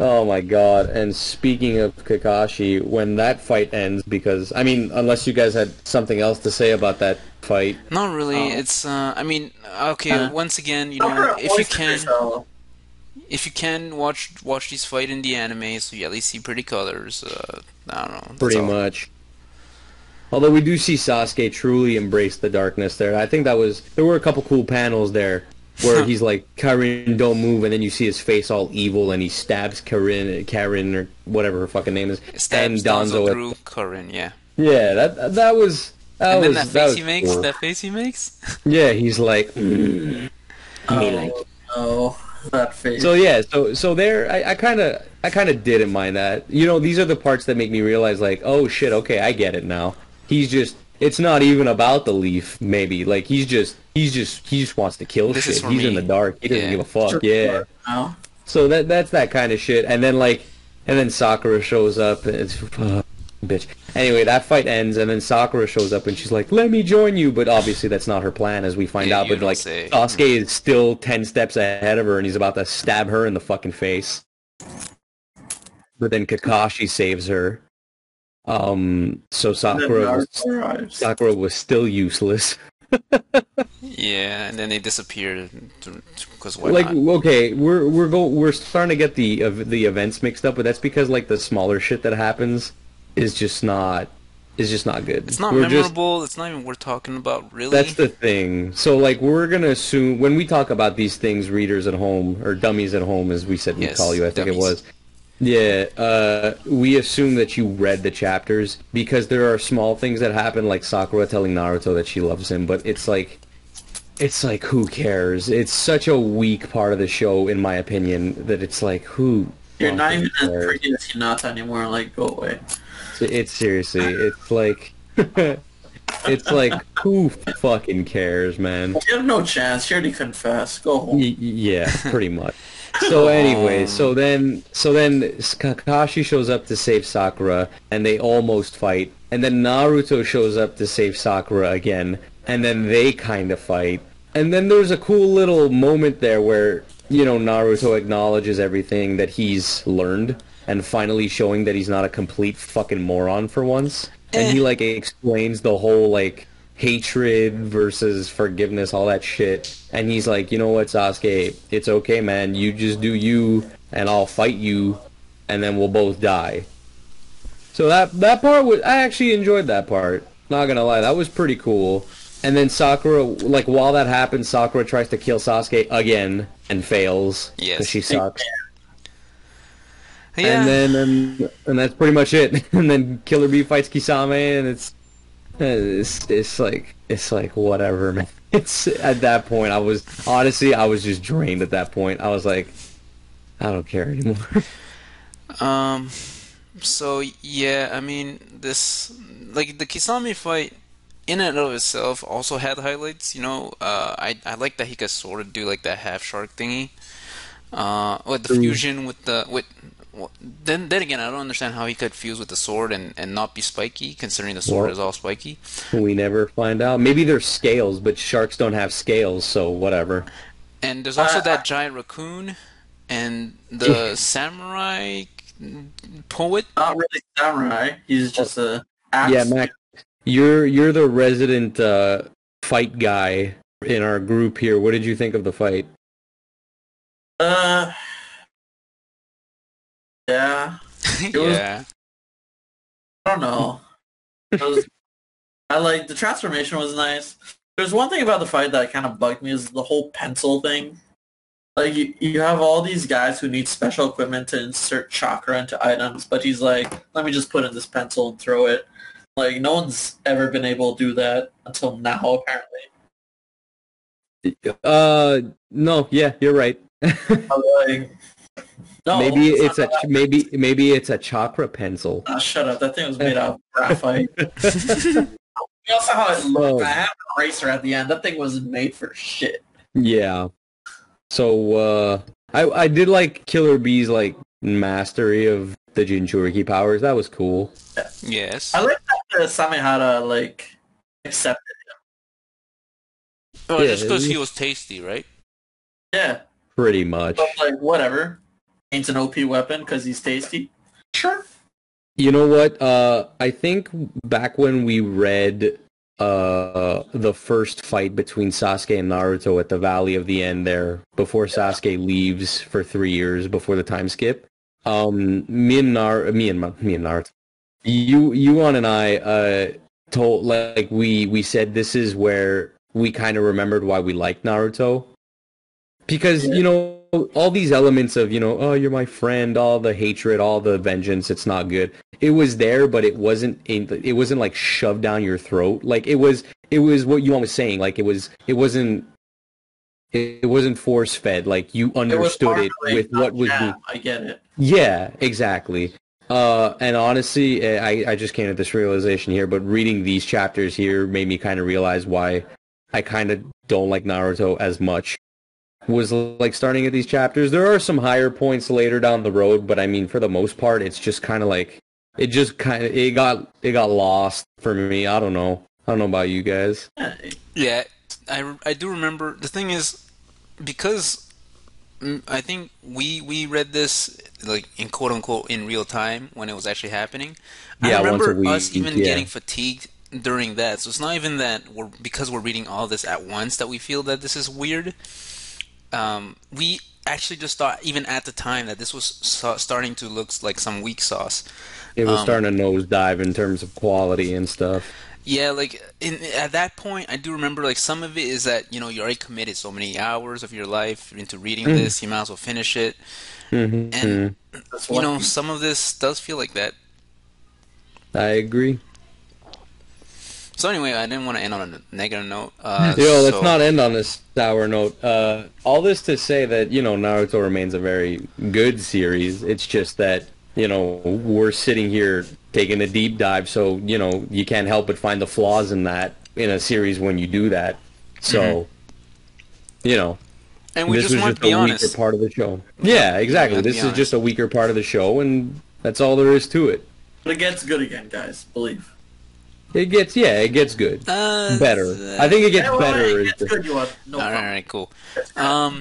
Oh my god, and speaking of Kakashi, when that fight ends, because, I mean, unless you guys had something else to say about that fight. Not really, it's, I mean, okay, once again, you know, if you can, watch these fight in the anime, so you at least see pretty colors, I don't know. Pretty much. Although we do see Sasuke truly embrace the darkness there. I think there were a couple cool panels there. Where he's like, Karin, don't move, and then you see his face all evil, and he stabs Karin or whatever her fucking name is, stabs Danzo through Karin, yeah. Yeah, that was. That and then was, that face he makes. Cool. That face he makes. Yeah, he's like, that face. So yeah, so there, I kind of didn't mind that. You know, these are the parts that make me realize, like, oh shit, okay, I get it now. He's just. It's not even about the leaf, maybe. Like, he just wants to kill shit. He's in the dark. He doesn't give a fuck. Yeah. No. So that's that kind of shit. And then, like, Sakura shows up. And it's, bitch. Anyway, that fight ends, and then Sakura shows up, and she's like, let me join you. But obviously that's not her plan, as we find out. But, like, Sasuke is still 10 steps ahead of her, and he's about to stab her in the fucking face. But then Kakashi saves her. So Sakura was still useless. Yeah, and then they disappeared because why not? Okay, we're starting to get the events mixed up, but that's because like the smaller shit that happens is just not good. It's not memorable. It's not even worth talking about, really. That's the thing. So like we're gonna assume when we talk about these things, readers at home or dummies at home, as we said we call you, I think it was. Yeah, we assume that you read the chapters, because there are small things that happen, like Sakura telling Naruto that she loves him, but it's like, who cares? It's such a weak part of the show, in my opinion, that it's like, who You're not even cares? As pretty as Hinata anymore, like, go away. It's seriously, it's like, it's like, who fucking cares, man? You have no chance, you're to confess, go home. Yeah, pretty much. So anyway, so then Kakashi shows up to save Sakura, and they almost fight. And then Naruto shows up to save Sakura again, and then they kind of fight. And then there's a cool little moment there where, you know, Naruto acknowledges everything that he's learned, and finally showing that he's not a complete fucking moron for once. And he, like, explains the whole, like, hatred versus forgiveness, all that shit. And he's like, you know what, Sasuke, it's okay, man. You just do you, and I'll fight you, and then we'll both die. So that part was... I actually enjoyed that part. Not gonna lie, that was pretty cool. And then Sakura... Like, while that happens, Sakura tries to kill Sasuke again. and fails. Yes. Because she sucks. Yeah. And then, and that's pretty much it. And then Killer B fights Kisame, and it's like whatever, man. It's at that point, I was just drained at that point. I was like, I don't care anymore. So yeah, I mean, this, like, the Kisame fight in and of itself also had highlights. You know, I like that he could sort of do like that half shark thingy. With the fusion with the then again, I don't understand how he could fuse with the sword and not be spiky, considering the sword is all spiky. We never find out. Maybe there's scales, but sharks don't have scales, so whatever. And there's also that giant raccoon and the samurai poet. Not really samurai. He's just a axe. Yeah, Mac, you're the resident fight guy in our group here. What did you think of the fight? Yeah. Yeah. I don't know. I like the transformation was nice. There's one thing about the fight that kind of bugged me, is the whole pencil thing. Like, you have all these guys who need special equipment to insert chakra into items, but he's like, let me just put in this pencil and throw it. Like, no one's ever been able to do that until now, apparently. No, yeah, you're right. Like, no, maybe it's a chakra pencil. Oh, shut up! That thing was made out of graphite. You also how it looked. I had an eraser at the end. That thing wasn't made for shit. Yeah. So I did like Killer B's like mastery of the Jinchuriki powers. That was cool. Yeah. Yes. I like that Samehara like accepted him. Oh, yeah, just because he was tasty, right? Yeah. Pretty much. So, like, whatever. It's an OP weapon because he's tasty. Sure. You know what? I think back when we read the first fight between Sasuke and Naruto at the Valley of the End there, before Sasuke leaves for 3 years before the time skip, me and Naruto, Yuan and I told, like, we said this is where we kind of remembered why we liked Naruto. Because, you know, all these elements of, you know, oh, you're my friend, all the hatred, all the vengeance, it's not good. It was there, but it wasn't like shoved down your throat. Like, it was what Yuan was saying. Like, it wasn't force fed. Like, you understood it with what was. Yeah, I get it. Yeah, exactly. And honestly, I just came to this realization here, but reading these chapters here made me kind of realize why I kind of don't like Naruto as much. Was like starting at these chapters. There are some higher points later down the road, but I mean, for the most part, it's just kind of like it got lost for me. I don't know about you guys. Yeah, I do remember. The thing is, because I think we read this like in quote unquote in real time when it was actually happening. Yeah, I remember us even getting fatigued during that. So it's not even that because we're reading all this at once that we feel that this is weird. We actually just thought, even at the time, that this was starting to look like some weak sauce. It was starting to nosedive in terms of quality and stuff. Yeah, like, at that point, I do remember, like, some of it is that, you know, you already committed so many hours of your life into reading this, you might as well finish it. Mm-hmm. And, you know, some of this does feel like that. I agree. So anyway, I didn't want to end on a negative note. Let's not end on this sour note. All this to say that, you know, Naruto remains a very good series. It's just that, you know, we're sitting here taking a deep dive, so, you know, you can't help but find the flaws in that, in a series when you do that. So, you know, and we just want to be honest. This was just a weaker part of the show. Yeah, exactly. This is just a weaker part of the show, and that's all there is to it. But it gets good again, guys. Believe. It gets good. Better. I think it gets better. It gets good, all right, cool. So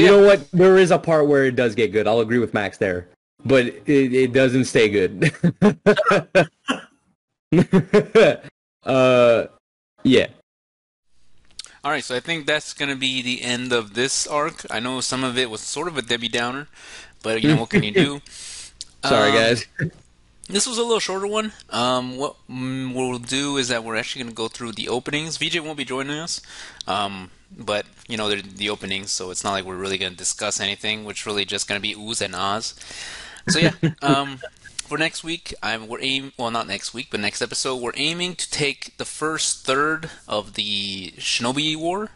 you know what? There is a part where it does get good. I'll agree with Max there. But it doesn't stay good. Yeah. All right, so I think that's going to be the end of this arc. I know some of it was sort of a Debbie Downer, but, you know, what can you do? Sorry, guys. This was a little shorter one. What we'll do is that we're actually going to go through the openings. VJ won't be joining us. But, you know, they're the openings, so it's not like we're really going to discuss anything. It's really just going to be oohs and ahs. So, yeah, for next week, but next episode, we're aiming to take the first third of the Shinobi War,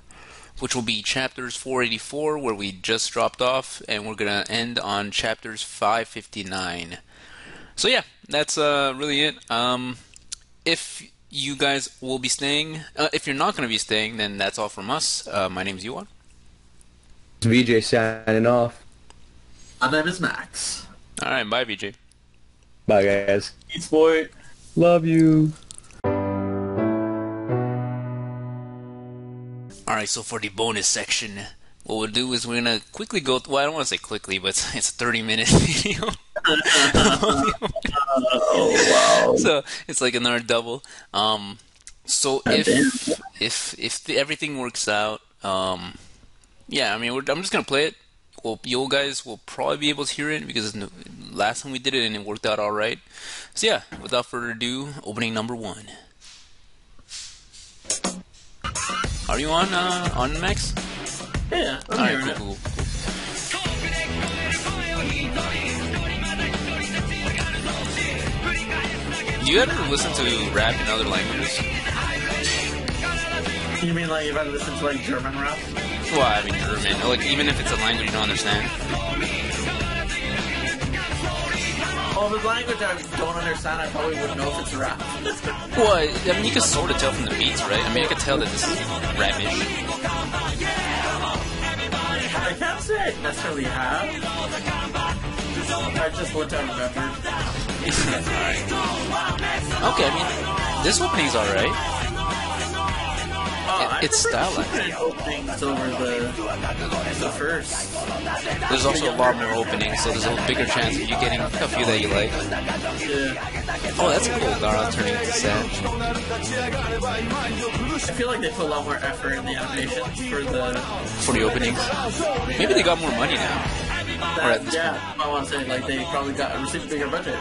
which will be chapters 484, where we just dropped off, and we're going to end on chapters 559. So, yeah, that's really it. If you guys will be staying, if you're not going to be staying, then that's all from us. My name's Yuan. It's VJ signing off. My name is Max. All right, bye, VJ. Bye, guys. Peace, boy. Love you. All right, so for the bonus section, what we'll do is we're going to quickly go through, well, I don't want to say quickly, but it's a 30-minute video. Oh, wow. So it's like another double. So if everything works out, yeah, I mean, I'm just going to play it. Well, you guys will probably be able to hear it because last time we did it and it worked out all right. So yeah, without further ado, opening number one. Are you on Max? Yeah, I'm all right, cool. Do you ever listen to rap in other languages? You mean like if I listen to like German rap? Well, I mean German. Like even if it's a language you don't understand. Well, if it's a language I don't understand, I probably wouldn't know if it's rap. Well, I mean you can sort of tell from the beats, right? I mean I can tell that this is rapish. I can't say I necessarily have. I just want to remember. Alright. Okay, I mean, this opening's alright. It's stylized. There's openings over the first. There's also a lot more openings, so there's a bigger chance of you getting a few that you like. Yeah. Oh, that's cool, Gaara turning to sad. I feel like they put a lot more effort in the animation for the openings. Maybe they got more money now. Yeah, I want to say, like, they probably received a bigger budget.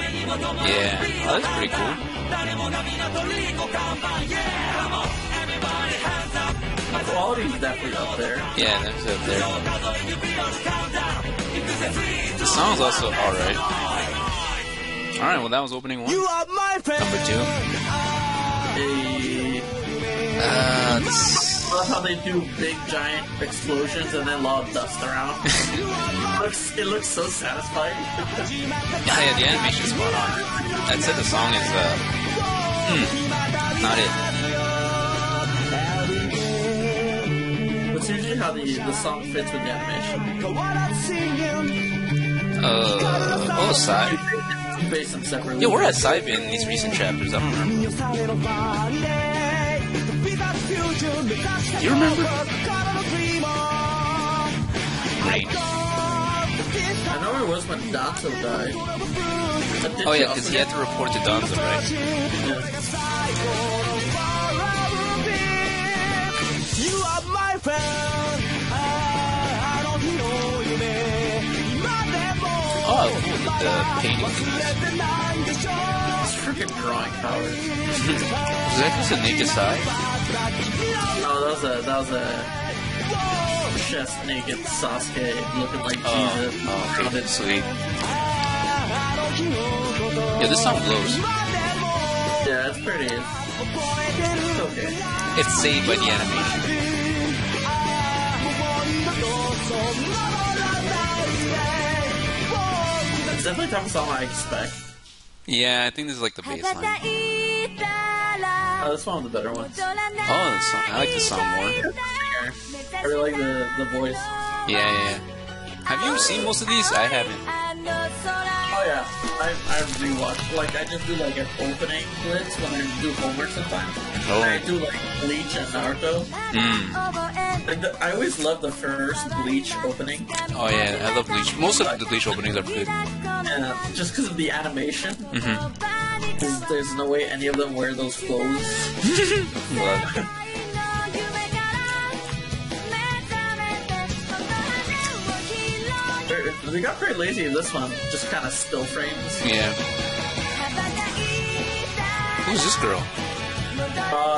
Yeah, oh, that's pretty cool. The quality's definitely up there. Yeah, that's up there. The song's also alright. Alright, well, that was opening one. You are my friend. Number two. Hey. I love how they do big, giant explosions and then lob dust around. it looks so satisfying. Yeah, the animation's spot on. That said, the song is, not it. What's usually how the song fits with the animation? Well, Sai. Based on separately. Yeah, we're at Sai in these recent chapters, I don't remember. Do you remember? Great. I know it was when Danzo died. Oh yeah, because he had to report to Danzo, right? You are my friend. Oh, cool, the painting. Freaking drawing powers. Is that just a naked side? Oh, that was a chest naked Sasuke looking like Jesus. Oh, okay, that's sweet. Yeah, this song blows. Yeah, it's pretty. It's okay. It's saved by the animation. It's definitely the type of song I expect. Yeah, I think this is like the baseline. Oh, this one of the better ones. Oh, this song. I like this song more. I really like the voice. Yeah. Have you seen most of these? I haven't. Oh, yeah. I rewatched. Like, I just do, like, an opening blitz when I do homework sometimes. Oh. And I do, like, Bleach and Naruto. Like I always love the first Bleach opening. Oh, yeah. I love Bleach. Most of the Bleach openings are good. Yeah, just because of the animation. There's no way any of them wear those clothes. They got pretty lazy in this one. Just kind of still frames. Yeah. Who's this girl?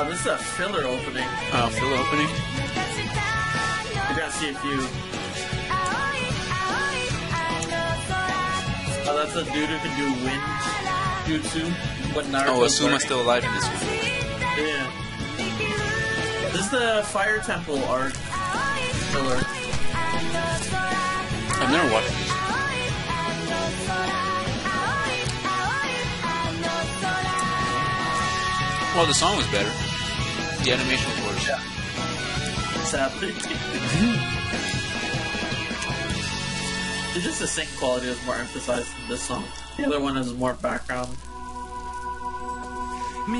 This is a filler opening. Oh, filler opening? dressy if you... Oh, that's a dude who can do wind jutsu, but Naruto. Oh, Asuma's still alive in this one. Yeah. This is the Fire Temple art filler. I've never watched this. Well, the song was better. The animation was worse. Yeah. What's happening? It's just the sync quality was more emphasized in this song. The other one is more background. I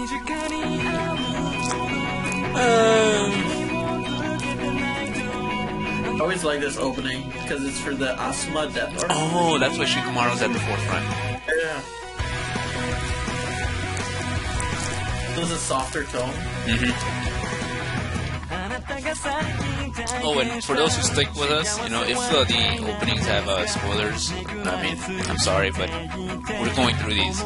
always like this opening because it's for the Asuma death order. Oh, that's why Shikamaru's at the forefront. Yeah. This is a softer tone. Mm-hmm. Oh, and for those who stick with us, you know, if the openings have spoilers, I mean, I'm sorry, but we're going through these.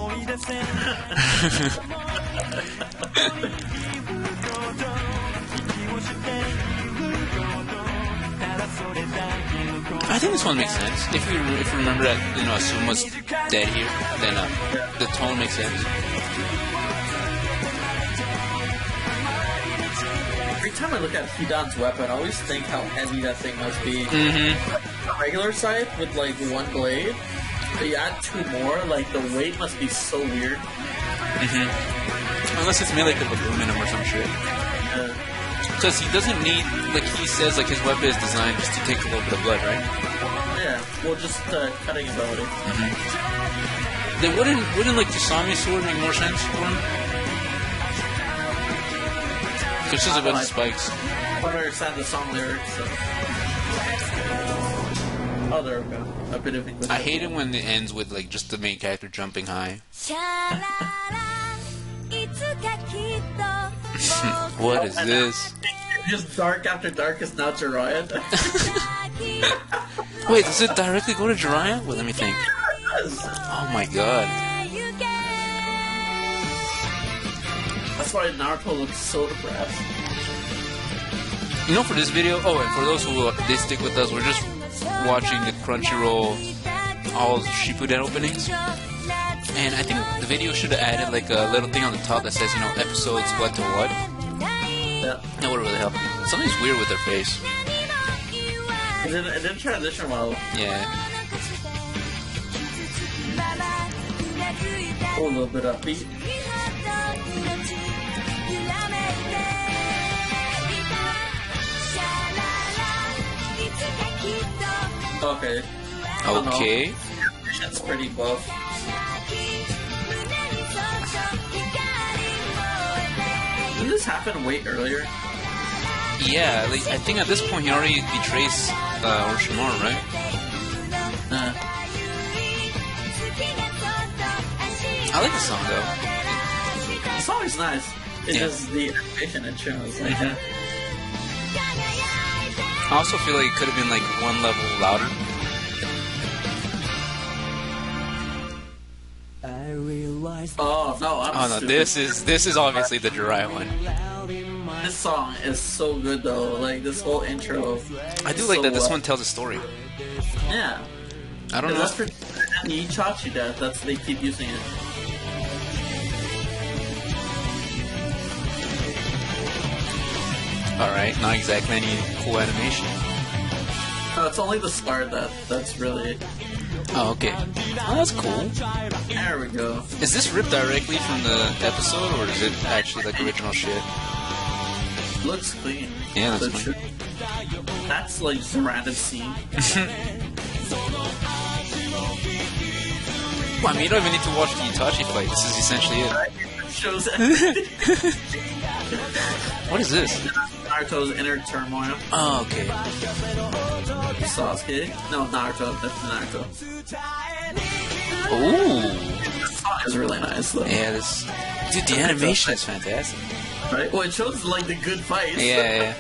I think this one makes sense. If you remember that, you know, Asuma's dead here, then the tone makes sense. Every time I look at Hidan's weapon, I always think how heavy that thing must be. Mm-hmm. Regular side with like one blade, but you add two more, like the weight must be so weird. Mm-hmm. Unless it's made like of aluminum or some shit. Because he doesn't need, like he says, like his weapon is designed just to take a little bit of blood, right? Yeah, well, just cutting ability. Mm-hmm. Then wouldn't like the Sami sword make more sense for him? This is about spikes. I don't understand the song lyrics. So. Oh, there we go. A bit of English. I hate it when it ends with like just the main character jumping high. What is this? Just Dark After Dark is now Jiraiya. Wait, does it directly go to Jiraiya? Well, let me think. Yes. Oh my god. That's why Naruto looks so depressed. You know, for this video, oh, and for those who they stick with us, we're just watching the Crunchyroll all Shippuden openings. And I think the video should have added like a little thing on the top that says, you know, episodes what to what. Yeah. That would really help. Something's weird with their face. It didn't transition well. Yeah. Oh, a little bit upbeat. Okay. Okay. That's pretty buff. Didn't this happen way earlier? Yeah, like, I think at this point he already betrays Orochimaru, right? I like the song though. The song is nice. It's just the animation and trim is like that. I also feel like it could have been like one level louder. Oh no! I'm stupid. This is obviously the Jiraiya one. This song is so good though. Like this whole intro. I do like that. This one tells a story. Yeah. I don't know. That's for the Itachi death. That's they keep using it. Alright, not exactly any cool animation. No, it's only the scar that's really... Oh, okay. Oh, that's cool. There we go. Is this ripped directly from the episode, or is it actually like original shit? Looks clean. Yeah, that's so clean. That's like a random scene. Well, I mean, you don't even need to watch the Itachi fight. This is essentially it. Shows it. What is this? Naruto's inner turmoil. Oh, okay. Sasuke. No, Naruto. That's Naruto. Ooh. The song is really nice, though. Yeah, this... Dude, the animation is fantastic. Right? Well, it shows, like, the good fights. Yeah, yeah.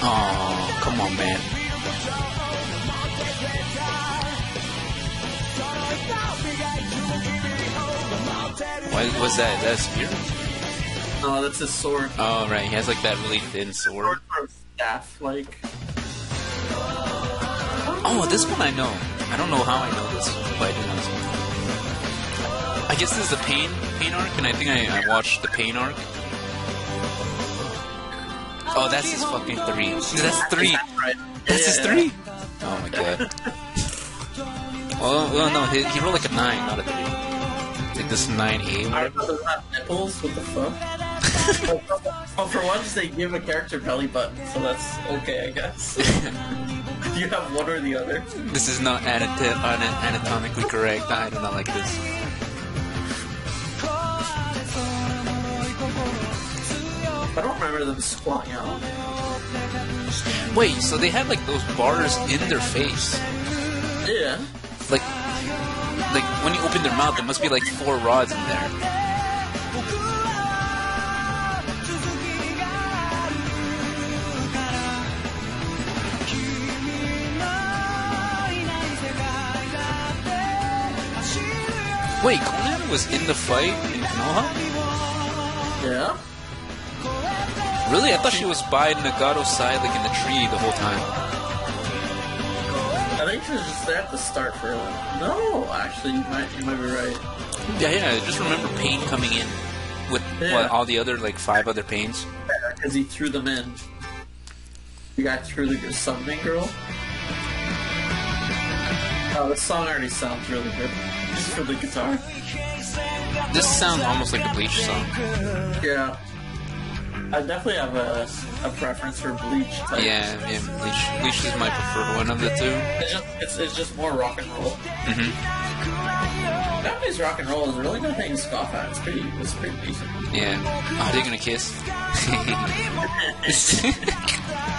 Aw, come on, man. Why was that? That's weird. No, that's his sword. Oh, right. He has, like, that really thin sword. Or staff, like. Oh, this one I know. I don't know how I know this, but I do know this one. I guess this is the Pain arc, and I think I watched the Pain arc. Oh, that's his fucking three. That's three. That's his three. Oh my god. Oh, well, no, he rolled like a 9, not a 3. Like this 9-8. Are those not nipples? What the fuck? Well, for once, they give a character belly button, so that's okay, I guess. You have one or the other. This is not anatomically correct. I do not like this. I don't remember them squatting out. Wait, so they had like those bars in their face? Yeah. Like when you open their mouth, there must be like 4 rods in there. Wait, Conan was in the fight in Konoha? Yeah. Really? I thought she was by Nagato's side, like in the tree, the whole time. I think she was just there at the start for a while. No, actually, you might be right. Yeah, I just remember Pain coming in with all the other, like, 5 other Pains. Yeah, because he threw them in. He got through the summoning girl. Oh, this song already sounds really good. Just for the guitar. This sounds almost like a Bleach song. Yeah. I definitely have a preference for Bleach type. Yeah, Bleach is my preferred one of the two. It's just more rock and roll. Mm-hmm. Nowadays rock and roll is a really good thing to scoff at. It's pretty decent. Yeah. Oh, they're gonna kiss.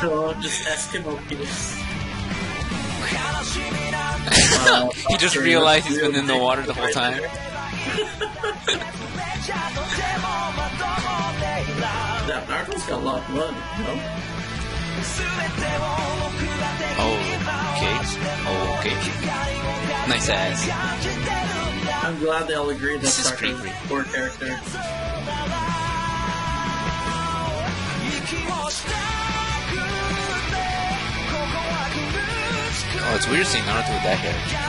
Oh, just Eskimo kiss. He just realized he's been in the water the whole time. That Naruto's got a lot of blood, you know? Oh, okay. Nice ass. I'm glad they all agreed that Sakura's a poor character. Oh, it's weird seeing Naruto with that hair.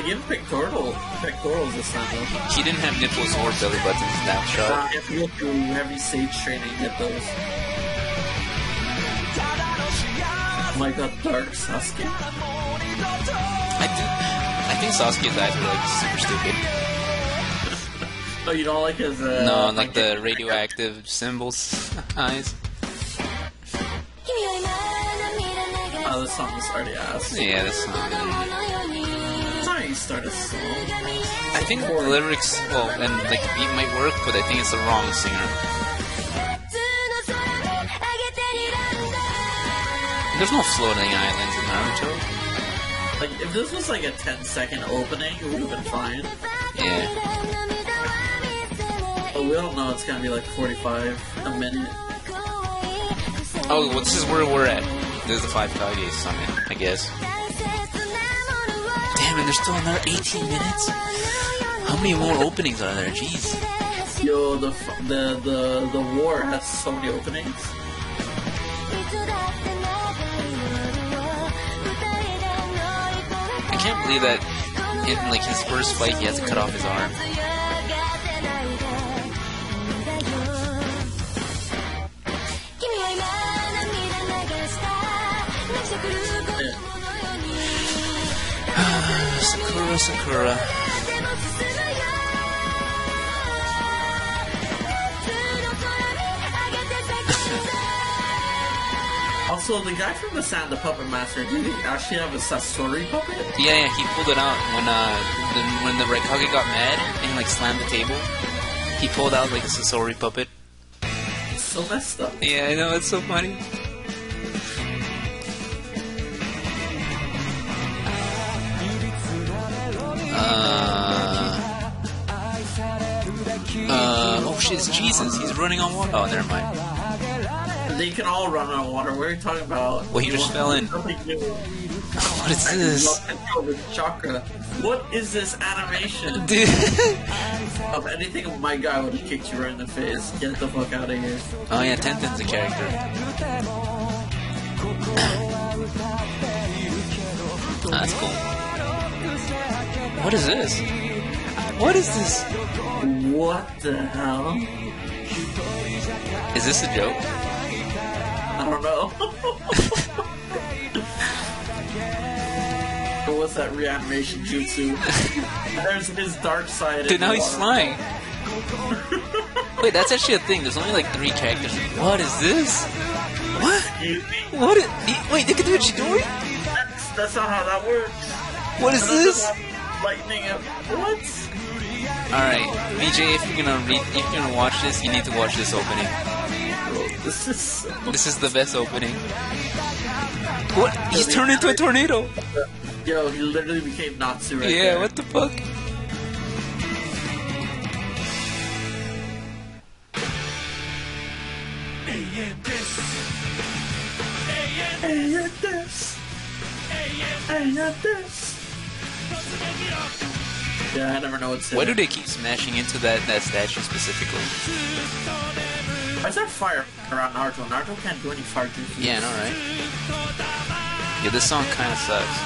He didn't pectorals this time, though. He didn't have nipples or belly buttons in that shot. If you look through every stage training, get those. Like that dark Sasuke. I think Sasuke's eyes were like super stupid. Oh, you don't like his? No, like the radioactive symbols eyes. Oh, this song is already ass. Yeah, this song. That's how you start a song. I think the lyrics, well, and like the beat might work, but I think it's the wrong singer. There's no floating islands in Naruto. Like, if this was like a 10-second opening, it would have been fine. Yeah. But we all know it's gonna be like 45 a minute. Oh, well, this is where we're at. There's the 5 Kage summon, I guess. Damn, and there's still another 18 minutes? How many more openings are there? Jeez. Yo, the war has so many openings. I can't believe that in, like, his first fight he has to cut off his arm. Sakura. Also, the guy from the Sand, the Puppet Master, did he actually have a Sasori puppet? Yeah, he pulled it out when the Raikage got mad and like slammed the table. He pulled out like a Sasori puppet. It's so messed up. Yeah, I know, it's so funny. Oh shit, it's Jesus, he's running on water. Oh, never mind. They can all run on water. What are you talking about? Well, he just fell in. Oh What is this? Chakra. What is this animation? Dude. If anything, oh my guy would have kicked you right in the face. Get the fuck out of here. Oh yeah, Tenten's a character. Oh, that's cool. What is this? What is this? What the hell? Is this a joke? I don't know. What's that reanimation jutsu? There's his dark side. Dude, now he's flying. Wait, that's actually a thing. There's only like 3 characters. What is this? What? Excuse me? What? Wait, they can do a Chidori? That's not how that works. What is this? Lightning. What? All right, VJ, if you're gonna watch this, you need to watch this opening. Bro, this is the best opening. What? He's turned into a tornado. Yo, he literally became Natsu right there. Yeah, what the fuck? Yeah, I never know what's in it. Why do they keep smashing into that statue specifically? Why is there fire around Naruto? Naruto can't do any fire juice. Yeah, I know, right? Yeah, this song kinda sucks.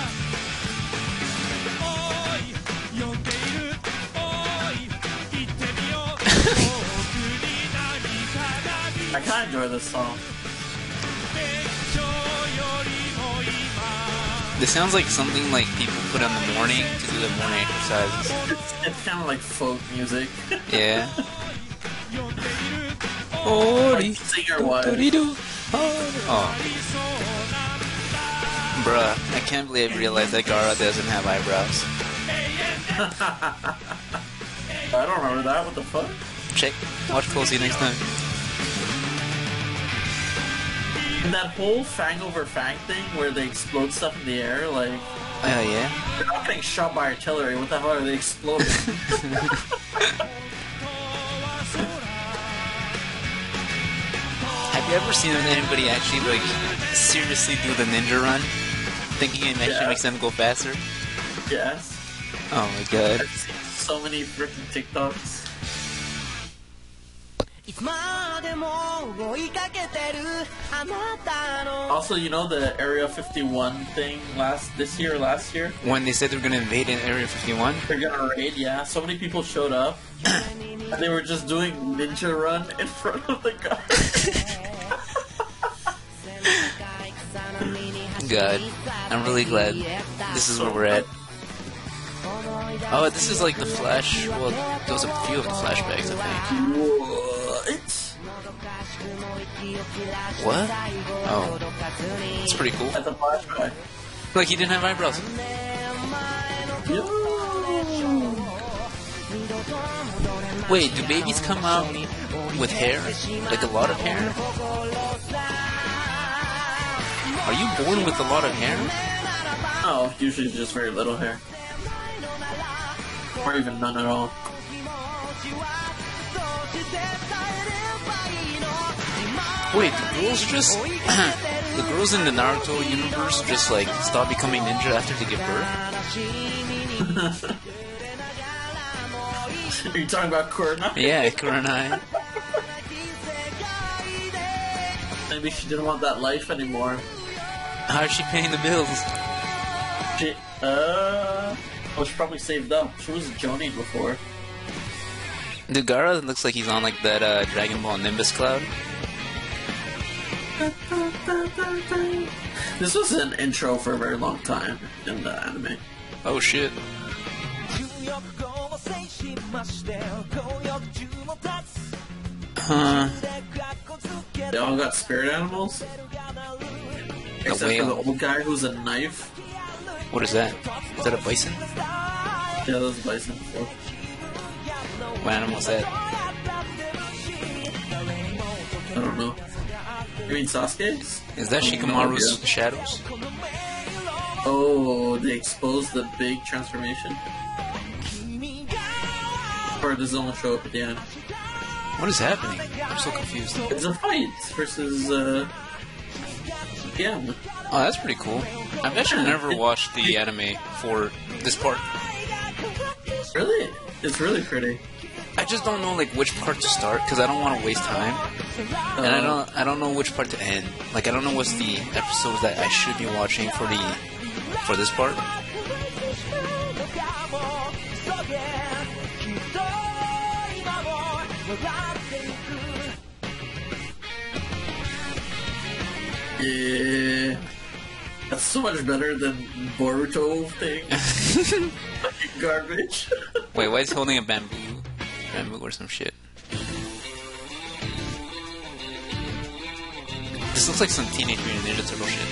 I kinda enjoy this song. This sounds like something like people put on the morning to do the morning exercises. It's kinda like folk music. Yeah. Like singer-wise. Oh. Bruh, I can't believe I realized that Gaara doesn't have eyebrows. I don't remember that, what the fuck? Check, watch closely next time. And that whole fang over fang thing where they explode stuff in the air, like... Oh yeah? They're not getting shot by artillery, what the hell are they exploding? Have you ever seen anybody actually, like, seriously do the ninja run? Thinking it actually makes them go faster? Yes. Oh my god. I've seen so many freaking TikToks. Also, you know the Area 51 thing last year? When they said they were gonna invade in Area 51? They're gonna raid, yeah. So many people showed up, and they were just doing ninja run in front of the guy. God, I'm really glad this is where we're at. Oh, this is like the Flash. Well, there was a few of the flashbacks, I think. What? Oh. It's pretty cool. That's a flashback. Like, he didn't have eyebrows. Yep. Wait, do babies come out with hair? Like, a lot of hair? Are you born with a lot of hair? No, usually just very little hair. Or even none at all. Wait, the girls just... the girls in the Naruto universe just, like, stop becoming ninja after they give birth? Are you talking about Kurenai? Yeah, Kurenai. Maybe she didn't want that life anymore. How is she paying the bills? She... Oh, she probably saved up. She was Jonin before. Dude, Gaara looks like he's on like that Dragon Ball Nimbus cloud. This was an intro for a very long time in the anime. Oh shit. They all got spirit animals? Except for the old guy who's a knife. What is that? Is that a bison? Yeah, that was a bison. What animal is that? I don't know. You mean Sasuke's? Is that Shikamaru's shadows? Oh, they exposed the big transformation? Or does it only show up at the end? What is happening? I'm so confused. It's a fight versus... Yeah. Oh, that's pretty cool. I've actually never watched the anime for this part. Really? It's really pretty. I just don't know like which part to start because I don't want to waste time, and I don't know which part to end. Like I don't know what's the episodes that I should be watching for the this part. Yeah, that's so much better than Boruto thing. Fucking garbage. Wait, why is he holding a bamboo? Bamboo or some shit. This looks like some Teenage Mutant Ninja Turtle shit.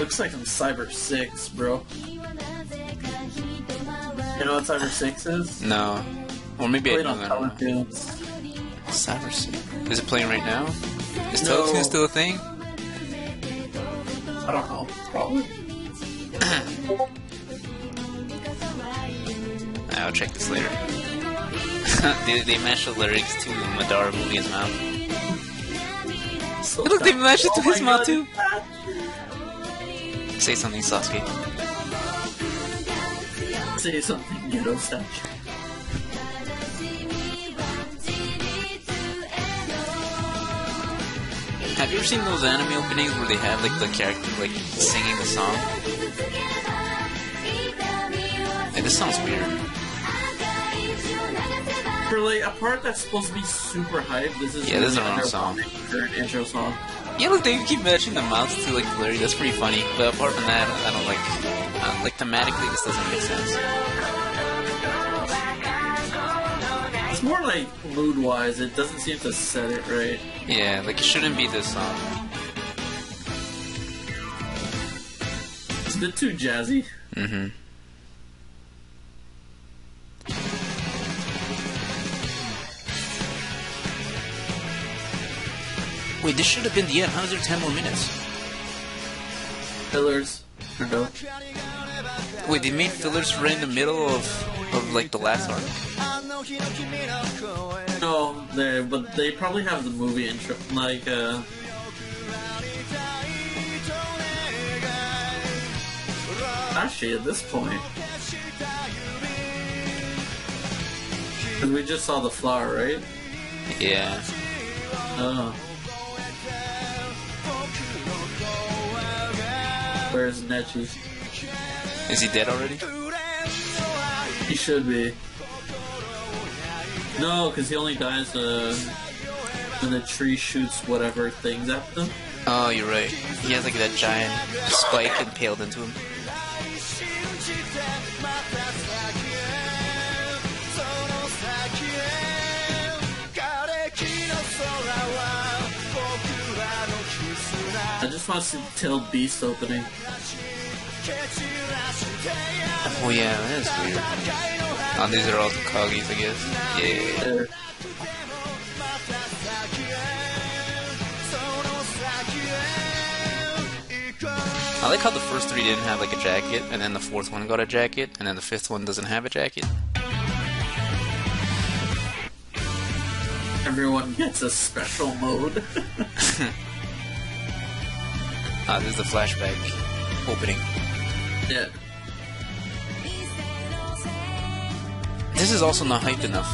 Looks like some Cyber Six, bro. You know what Cyber Six is? No. Or maybe I don't know. Cyber Six. Is it playing right now? Is Telekin still a thing? I don't know. Probably. I'll check this later. they matched the lyrics to Madara moving his mouth. So look, they matched it to his mouth too! Say something, Sasuke. Say something, ghetto Sasuke. Have you ever seen those anime openings where they have like the character like singing the song? Hey, this sounds weird. For like a part that's supposed to be super hype, this is this is the wrong song. Third intro song. Yeah, look, they keep matching the mouths to like the lyrics. That's pretty funny. But apart from that, I don't like thematically this doesn't make sense. It's more like mood-wise. It doesn't seem to set it right. Yeah, like it shouldn't be this song. It's a bit too jazzy. Mm-hmm. Wait, this should have been the end. How is there 10 more minutes? Fillers. No. Wait, they made fillers right in the middle of like the last arc. No, but they probably have the movie intro, like, actually, at this point, because we just saw the flower, right? Yeah. Oh. Where's Nechi? Is he dead already? He should be. No, because he only dies when the tree shoots whatever things at them. Oh, you're right. He has like that giant spike impaled into him. I just want to see the Tailed Beast opening. Oh yeah, that is weird. Oh, these are all the Kages, I guess. Yeah. I like how the first three didn't have like a jacket, and then the fourth one got a jacket, and then the fifth one doesn't have a jacket. Everyone gets a special mode. Ah, this is the flashback opening. Yeah. This is also not hyped enough.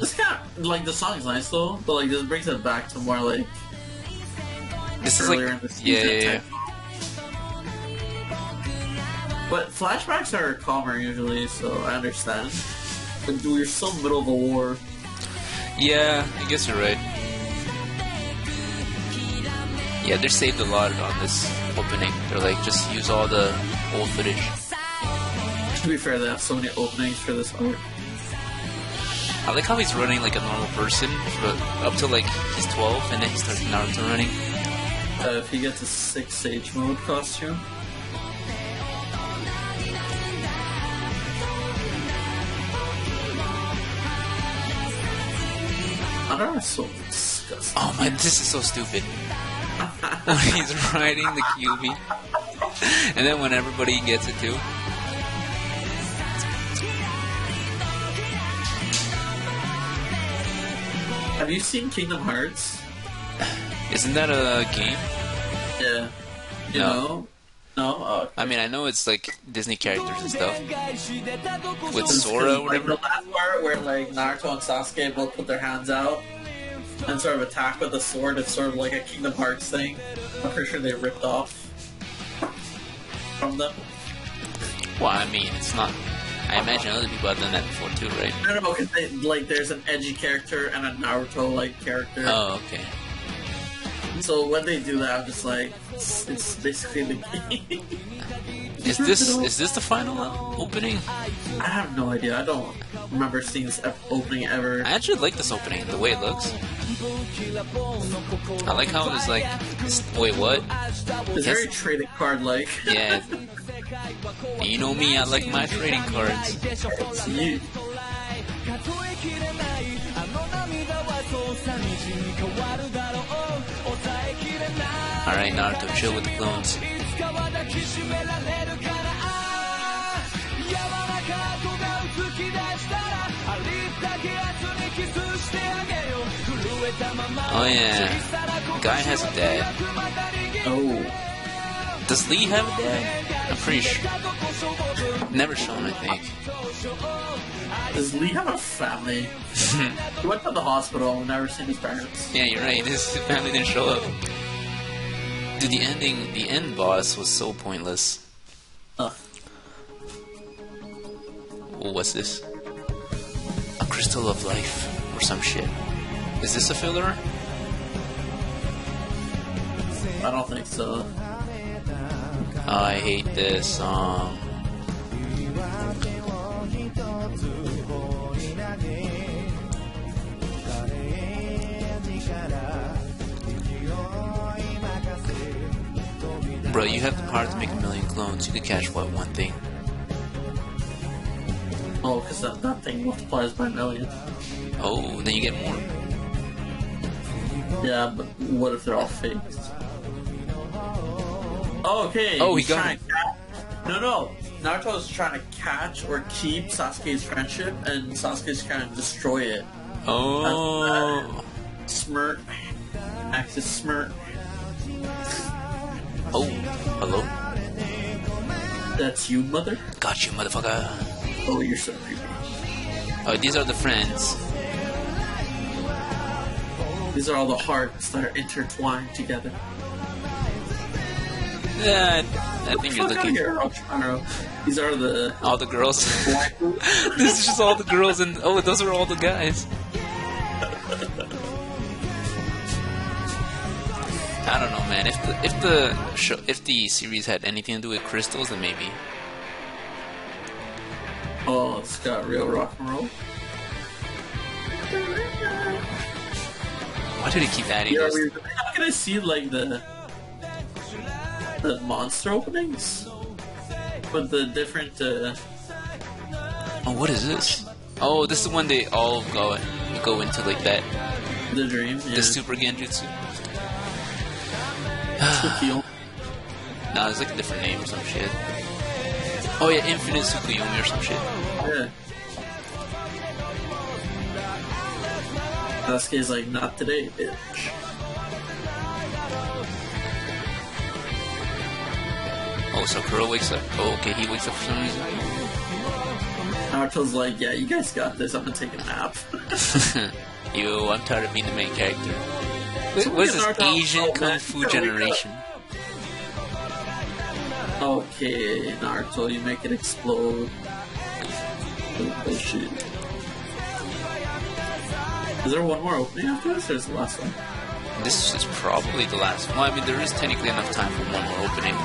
This kind of, like, the song's nice though, but like this brings it back to more like. This is like, yeah. But flashbacks are calmer usually, so I understand. But dude, you're still in the middle of a war. Yeah, I guess you're right. Yeah, they're saved a lot on this opening. They're like, just use all the old footage. To be fair, they have so many openings for this arc. I like how he's running like a normal person, but up to like he's 12, and then he starts Naruto running. If he gets a 6 Sage Mode costume. Madara is so disgusting. Oh my, this is so stupid. He's riding the QB, and then when everybody gets it too. Have you seen Kingdom Hearts? Isn't that a game? Yeah. You know? No? Oh, okay. I mean, I know it's like Disney characters and stuff. With Sora or whatever. Like the last part where like Naruto and Sasuke both put their hands out and sort of attack with a sword. It's sort of like a Kingdom Hearts thing. I'm pretty sure they ripped off from them. Well, I mean, it's not... I imagine other people have done that before too, right? I don't know, because like, there's an edgy character and a Naruto-like character. Oh, okay. So when they do that, I'm just like, it's basically the game. Is this the final opening? I have no idea. I don't remember seeing this opening ever. I actually like this opening, the way it looks. I like how it's like, wait, what? It's very trading card-like. Yeah. You know me, I like my trading cards. It's you. Alright, Naruto, chill with the clones. Oh yeah, Guy has a dad. Oh. Does Lee have a dad? I'm pretty sure. Never shown, I think. Does Lee have a family? He went to the hospital and never seen his parents. Yeah, you're right. His family didn't show up. Dude, the end boss was so pointless. Ugh. Oh, what's this? A crystal of life or some shit. Is this a filler? I don't think so. I hate this song. Bro, you have the power to make 1,000,000 clones. You could catch, what, one thing? Oh, because that thing multiplies by 1,000,000. Oh, then you get more. Yeah, but what if they're all fakes? Okay. Oh, he got it. No. Naruto's trying to catch or keep Sasuke's friendship, and Sasuke's trying to destroy it. Oh. Smirk. Axis smirk. Oh. Hello? That's you, mother? Got you, motherfucker. Oh, you're so creepy. Oh, these are the friends. These are all the hearts that are intertwined together. Yeah, I think you're looking here. These are the... all the girls. This is just all the girls and... oh, those are all the guys. I don't know, man. If the series had anything to do with crystals, then maybe. Oh, it's got real rock and roll. Why do they keep adding this? How can I see, like, the monster openings with the different oh, what is this? Oh, this is when they all go into like that, the dream, yeah. The super genjutsu. Nah, it's like a different name or some shit. Oh yeah, infinite Tsukuyomi or some shit. Yeah. Sasuke's like, not today, bitch. Oh, Sakura wakes up. Oh, okay, he wakes up for some reason. Naruto's like, yeah, you guys got this. I'm gonna take a nap. Yo, I'm tired of being the main character. What is this Asian Kung Fu generation? Okay, Naruto, you make it explode. Oh, shit. Is there one more opening after this, or is the last one? This is probably the last one. Well, I mean, there is technically enough time for one more opening.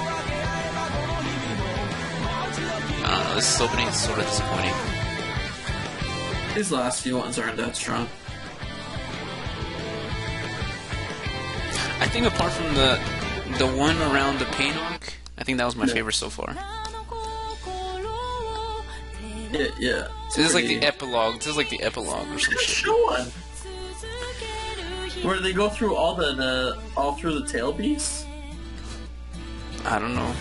This opening is sort of disappointing. These last few ones aren't that strong. I think apart from the one around the Pain arc, I think that was my favorite so far. Yeah. So this is like the epilogue. This is like the epilogue or some shit. One. Where they go through all the all through the tail beasts? I don't know.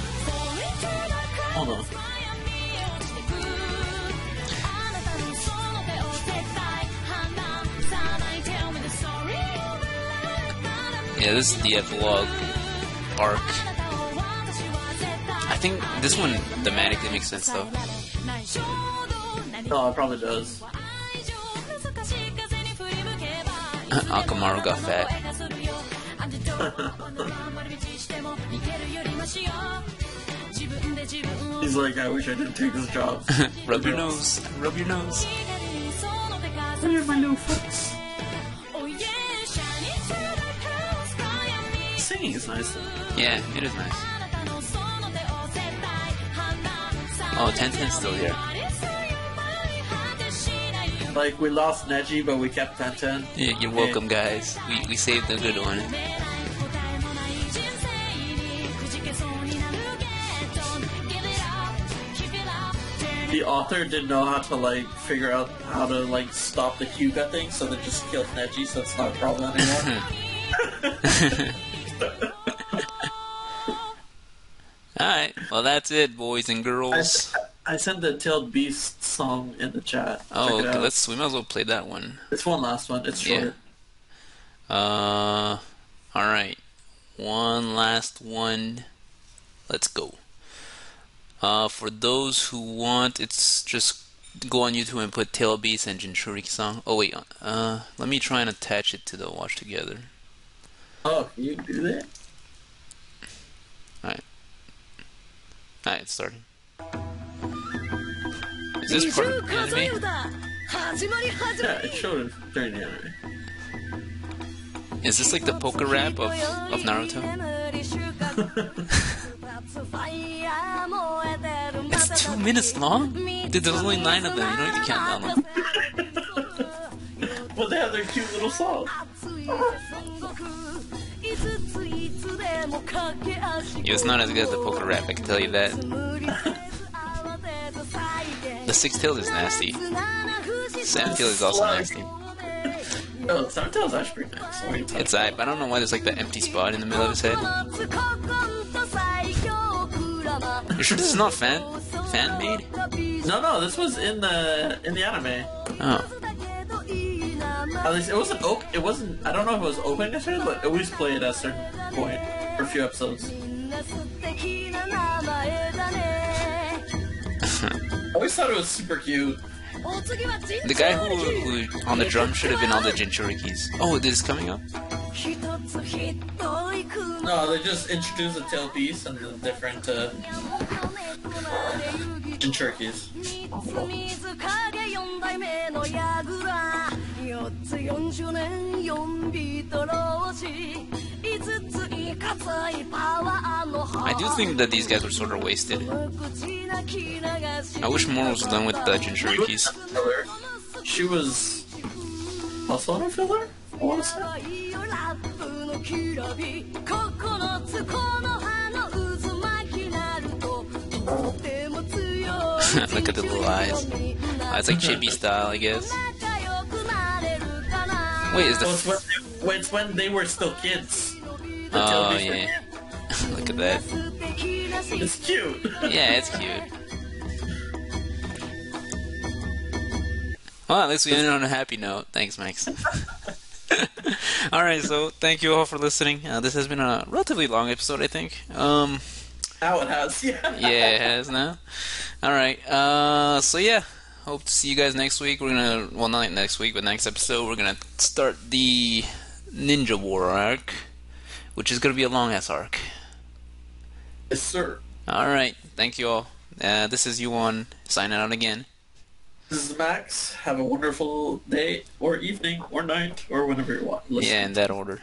Hold on. Yeah, this is the epilogue arc. I think this one thematically makes sense, though. Oh, it probably does. Akamaru got fat. He's like, I wish I didn't take this job. Rub your nose. Rub your nose. Where's my new foot? Singing is nice. Yeah, it is nice. Oh, Tenten's still here. Like, we lost Neji, but we kept Tenten. Yeah, you're welcome, guys. We saved a good one. The author didn't know how to, like, figure out how to, like, stop the Hyuga thing, so they just killed Neji, so it's not a problem anymore. Alright, well that's it, boys and girls. I sent the Tailed Beast song in the chat. Oh, okay, we might as well play that one. It's one last one, it's shorter. Yeah. Alright, one last one. Let's go. For those who want, it's just go on YouTube and put Tailed Beast and Jinchuriki song. Oh wait, let me try and attach it to the watch together. Oh, can you do that? Alright. Alright, it's starting. Is this part of the anime? Yeah, it showed during the anime. Is this like the poker rap of Naruto? That's 2 minutes long? Dude, there's only 9 of them, you don't need to count down them. Well, they have their cute little song. Yeah, it's not as good as the poker rap, I can tell you that. The six-tailed is nasty. Seven-tailed is also nasty. No, seven-tailed is actually pretty nice. It's alright, but I don't know why there's like that empty spot in the middle of his head. You sure this is not fan-made? No, this was in the anime. Oh. At least it wasn't, I don't know if it was open yesterday, but it always played at a certain point for a few episodes. I always thought it was super cute. The guy who on the drum should have been all the Jinchurikis. Oh, this is coming up? No, they just introduced the Tailed Beast and the different Jinchurikis. I do think that these guys were sort of wasted. I wish more was done with the Jinchurikis. She was also on a filler? I want to say. Look at the little eyes. Oh, it's like chibi style, I guess. Wait, is the it's when they were still kids. Oh, yeah. Look at that. It's cute. Yeah, it's cute. Well, at least we ended on a happy note. Thanks, Max. Alright, so thank you all for listening. This has been a relatively long episode, I think. Now it has, yeah. Yeah, it has now. Alright, so yeah. Hope to see you guys next week. We're gonna, well, not next week, but next episode, we're gonna start the Ninja War arc, which is gonna be a long ass arc. Yes, sir. Alright, thank you all. This is Yuan signing out again. This is Max. Have a wonderful day, or evening, or night, or whenever you want. Listen. Yeah, in that order.